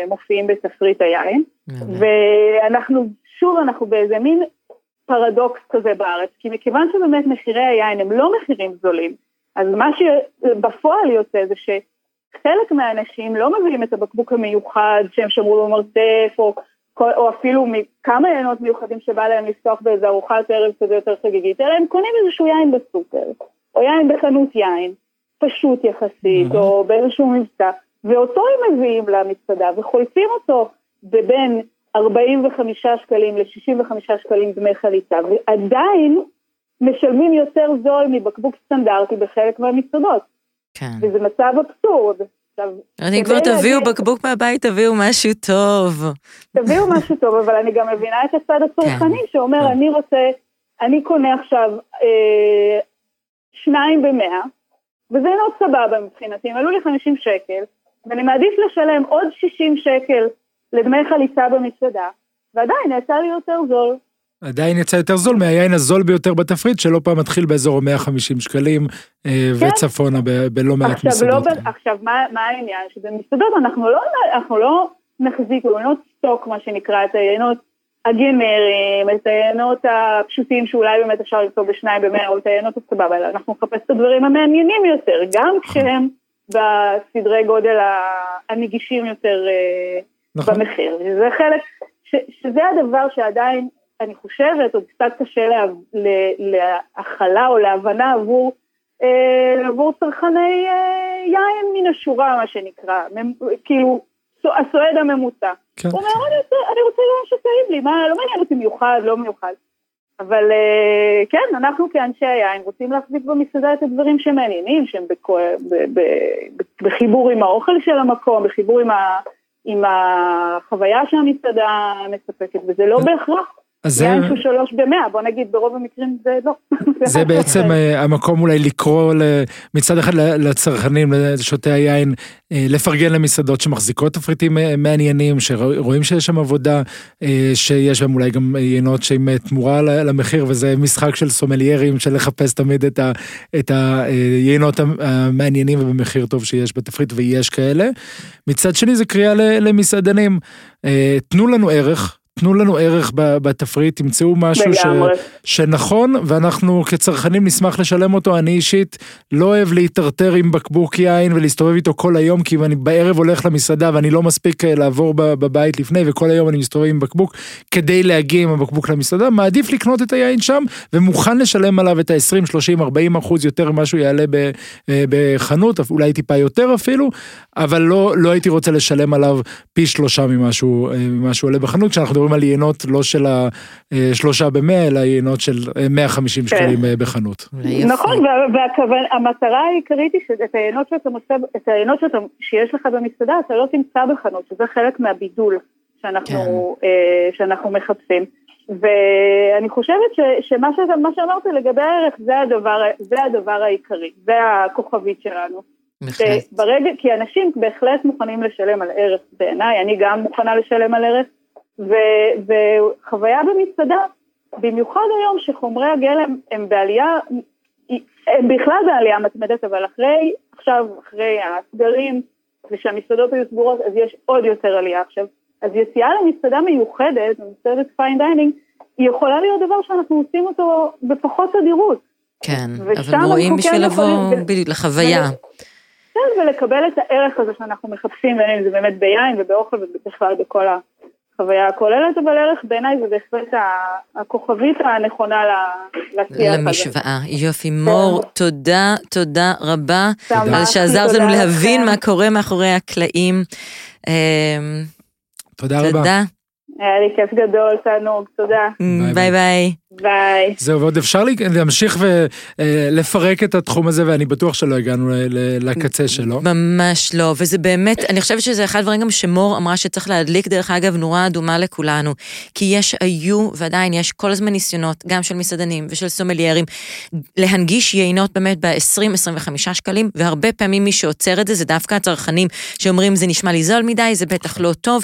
מופיעים בתפריט היין, ואנחנו, שוב, אנחנו באיזה מין פרדוקס כזה בארץ, כי מכיוון שבאמת מחירי היין הם לא מחירים זולים, אז מה שבפועל יוצא זה שחלק מהאנשים לא מביאים את הבקבוק המיוחד שהם שמרו במרתף, או אפילו מכמה ינות מיוחדים שבא להם לפתוח באיזה ארוחת ערב כזה יותר חגיגית, אלא הם קונים איזשהו יין בסופר, או יין בחנות יין, פשוט יחסית, או באיזשהו מבצע, ואותו הם מביאים למצדה, וחולפים אותו בבין 45 שקלים ל-65 שקלים דמי חליצה, ועדיין משלמים יותר זול מבקבוק סטנדרטי בחלק מהמצדות. כן. וזה מצב אבסורד. אני כבר תביאו בקבוק מהבית, תביאו משהו טוב. תביאו משהו טוב, אבל אני גם מבינה את הצד הצרכני, שאומר, אני קונה עכשיו 2 ב-100, וזה לא סבבה מבחינתי, הם עלו לי 50 שקל, ואני מעדיף לשלם עוד 60 שקל לדמי חליצה במצדה, ועדיין יצא לי יותר זול. עדיין יצא יותר זול, מהיין הזול ביותר בתפריט, שלא פעם מתחיל באזור 150 שקלים, וצפונה בלא מעט מסעדות. עכשיו, מה העניין? שבמסעדות אנחנו לא נחזיק בעינות סטוק, מה שנקרא, את העינות הגנרים, את העינות הפשוטים, שאולי באמת אפשר למצוא ב-2 ב-100, או את העינות הסבבה, אלא אנחנו נחפש את הדברים המעניינים יותר, גם כשהם בסדרי גודל הנגישים יותר במחיר. זה חלק, שזה הדבר שעדיין, אני חושבת, עוד קצת קשה להכלה או להבנה עבור צרכני יין מן השורה, מה שנקרא, כאילו, הסועד הממוצע. הוא אומר, אני רוצה לראות שטעים לי, לא מעניין אותי מיוחד, לא מיוחד. אבל כן, אנחנו כאנשי היין רוצים להחזיק במסעדה את הדברים שמעניינים, שהם בחיבור עם האוכל של המקום, בחיבור עם החוויה שהמסעדה מספקת, וזה לא בהכרח. יין שהוא 3 ב-100, בוא נגיד ברוב המקרים זה לא. זה בעצם המקום אולי לקרוא מצד אחד לצרכנים, לשותי היין, לפרגן למסעדות שמחזיקות תפריטים מעניינים, שרואים שיש שם עבודה, שיש בהם אולי גם יינות שעם תמורה למחיר, וזה משחק של סומליירים, של לחפש תמיד את היינות המעניינים ובמחיר טוב שיש בתפריט, ויש כאלה. מצד שני זה קריאה למסעדנים, תנו לנו ערך, תנו לנו ערך בתפריט, תמצאו משהו שנכון, ואנחנו כצרכנים נשמח לשלם אותו. אני אישית לא אוהב להתרטר עם בקבוק יין ולהסתובב איתו כל היום, כי אם אני בערב הולך למסעדה ואני לא מספיק לעבור בבית לפני, וכל היום אני מסתובב עם בקבוק, כדי להגיע עם הבקבוק למסעדה, מעדיף לקנות את היין שם, ומוכן לשלם עליו את ה-20, 30, 40% יותר משהו יעלה בחנות, אולי טיפה יותר אפילו, אבל לא הייתי רוצה לשלם עליו פי 3 ממשהו עולה בחנות, כשאנחנו מדברים על יינות לא של 3 ב-100, אלא יינות של 150 שקלים בחנות. נכון, והמטרה העיקרית היא שאת היינות שיש לך במסעדה, אתה לא תמצא בחנות, שזה חלק מהבידול שאנחנו מחפשים. ואני חושבת שמה שאמרת לגבי הערך, זה הדבר העיקרי, זה הכוכבית שלנו. כי אנשים בהחלט מוכנים לשלם על ערך בעיניי, אני גם מוכנה לשלם על ערך, וחוויה במצדה, במיוחד היום שחומרי הגלם הם בעלייה, הם בכלל בעלייה מתמדת, אבל עכשיו אחרי הסגרים, ושהמסעדות היו סגורות, אז יש עוד יותר עלייה עכשיו. אז יציאה למסעדה מיוחדת, מסעדת פיין דיינינג, היא יכולה להיות דבר שאנחנו עושים אותו בפחות תדירות. כן, אבל רואים בשביל לבוא לחוויה. כן, ולקבל את הערך הזה שאנחנו מחפשים, זה באמת ביין ובאוכל ובכלל בכל ה... חוויה הכוללת, אבל ערך בעיניי זה בהחלט הכוכבית הנכונה למשוואה. יופי, מור, תודה רבה, על שעזרת לנו להבין מה קורה מאחורי הקלעים. תודה רבה. היה לי כיף גדול, תענוג, תודה. ביי ביי. ביי. זהו, ועוד אפשר להמשיך ולפרק את התחום הזה, ואני בטוח שלא הגענו לקצה שלו. ממש לא, וזה באמת, אני חושבת שזה אחד דברים גם שמור אמרה שצריך להדליק, דרך אגב, נורה אדומה לכולנו, כי ועדיין יש כל הזמן ניסיונות, גם של מסעדנים ושל סומליירים, להנגיש יינות באמת ב-20-25 שקלים, והרבה פעמים מי שעוצר את זה, זה דווקא הצרכנים שאומרים, זה נשמע לי זול מדי, זה בטח לא טוב,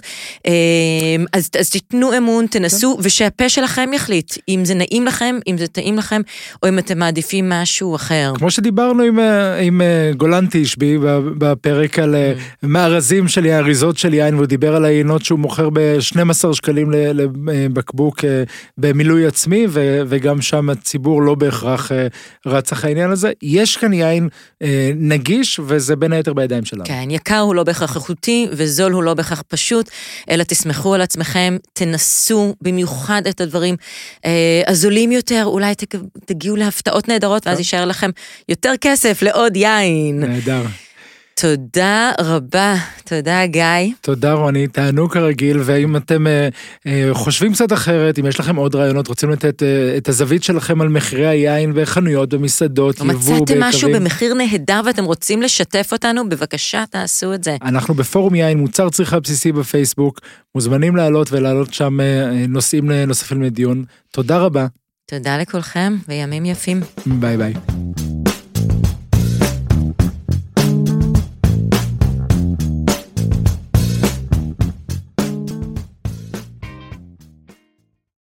אז תתנו אמון, תנסו, ושהפה שלכם יחליט, אם זה נעים לכם, אם זה טעים לכם, או אם אתם מעדיפים משהו אחר. כמו שדיברנו עם גולנטי שבי בפרק על מארזים שלי, האריזות של יין, והוא דיבר על העינות שהוא מוכר ב-12 שקלים לבקבוק במילוי עצמי, וגם שם הציבור לא בהכרח רצח העניין הזה. יש כאן יין נגיש, וזה בין היתר בידיים שלנו. כן, יקר הוא לא בהכרח איכותי, וזול הוא לא בהכרח פשוט, אלא תסמכו על עצמכם, תנסו במיוחד את הדברים הזולים יותר, אולי תגיעו להפתעות נהדרות, ואז יישאר לכם יותר כסף לעוד יין. נהדר. תודה רבה, תודה גיא. תודה רוני, תענו כרגיל, ואם אתם חושבים קצת אחרת, אם יש לכם עוד רעיונות, רוצים לתת את הזווית שלכם על מחירי היין בחנויות, במסעדות, יבוא, ביקרים. מצאתם משהו במחיר נהדר ואתם רוצים לשתף אותנו, בבקשה תעשו את זה. אנחנו בפורום יין, מוצר צריכה בסיסי בפייסבוק, מוזמנים לעלות ולעלות שם נושאים נוספים לדיון. תודה רבה. תודה לכולכם וימים יפים. ביי ביי.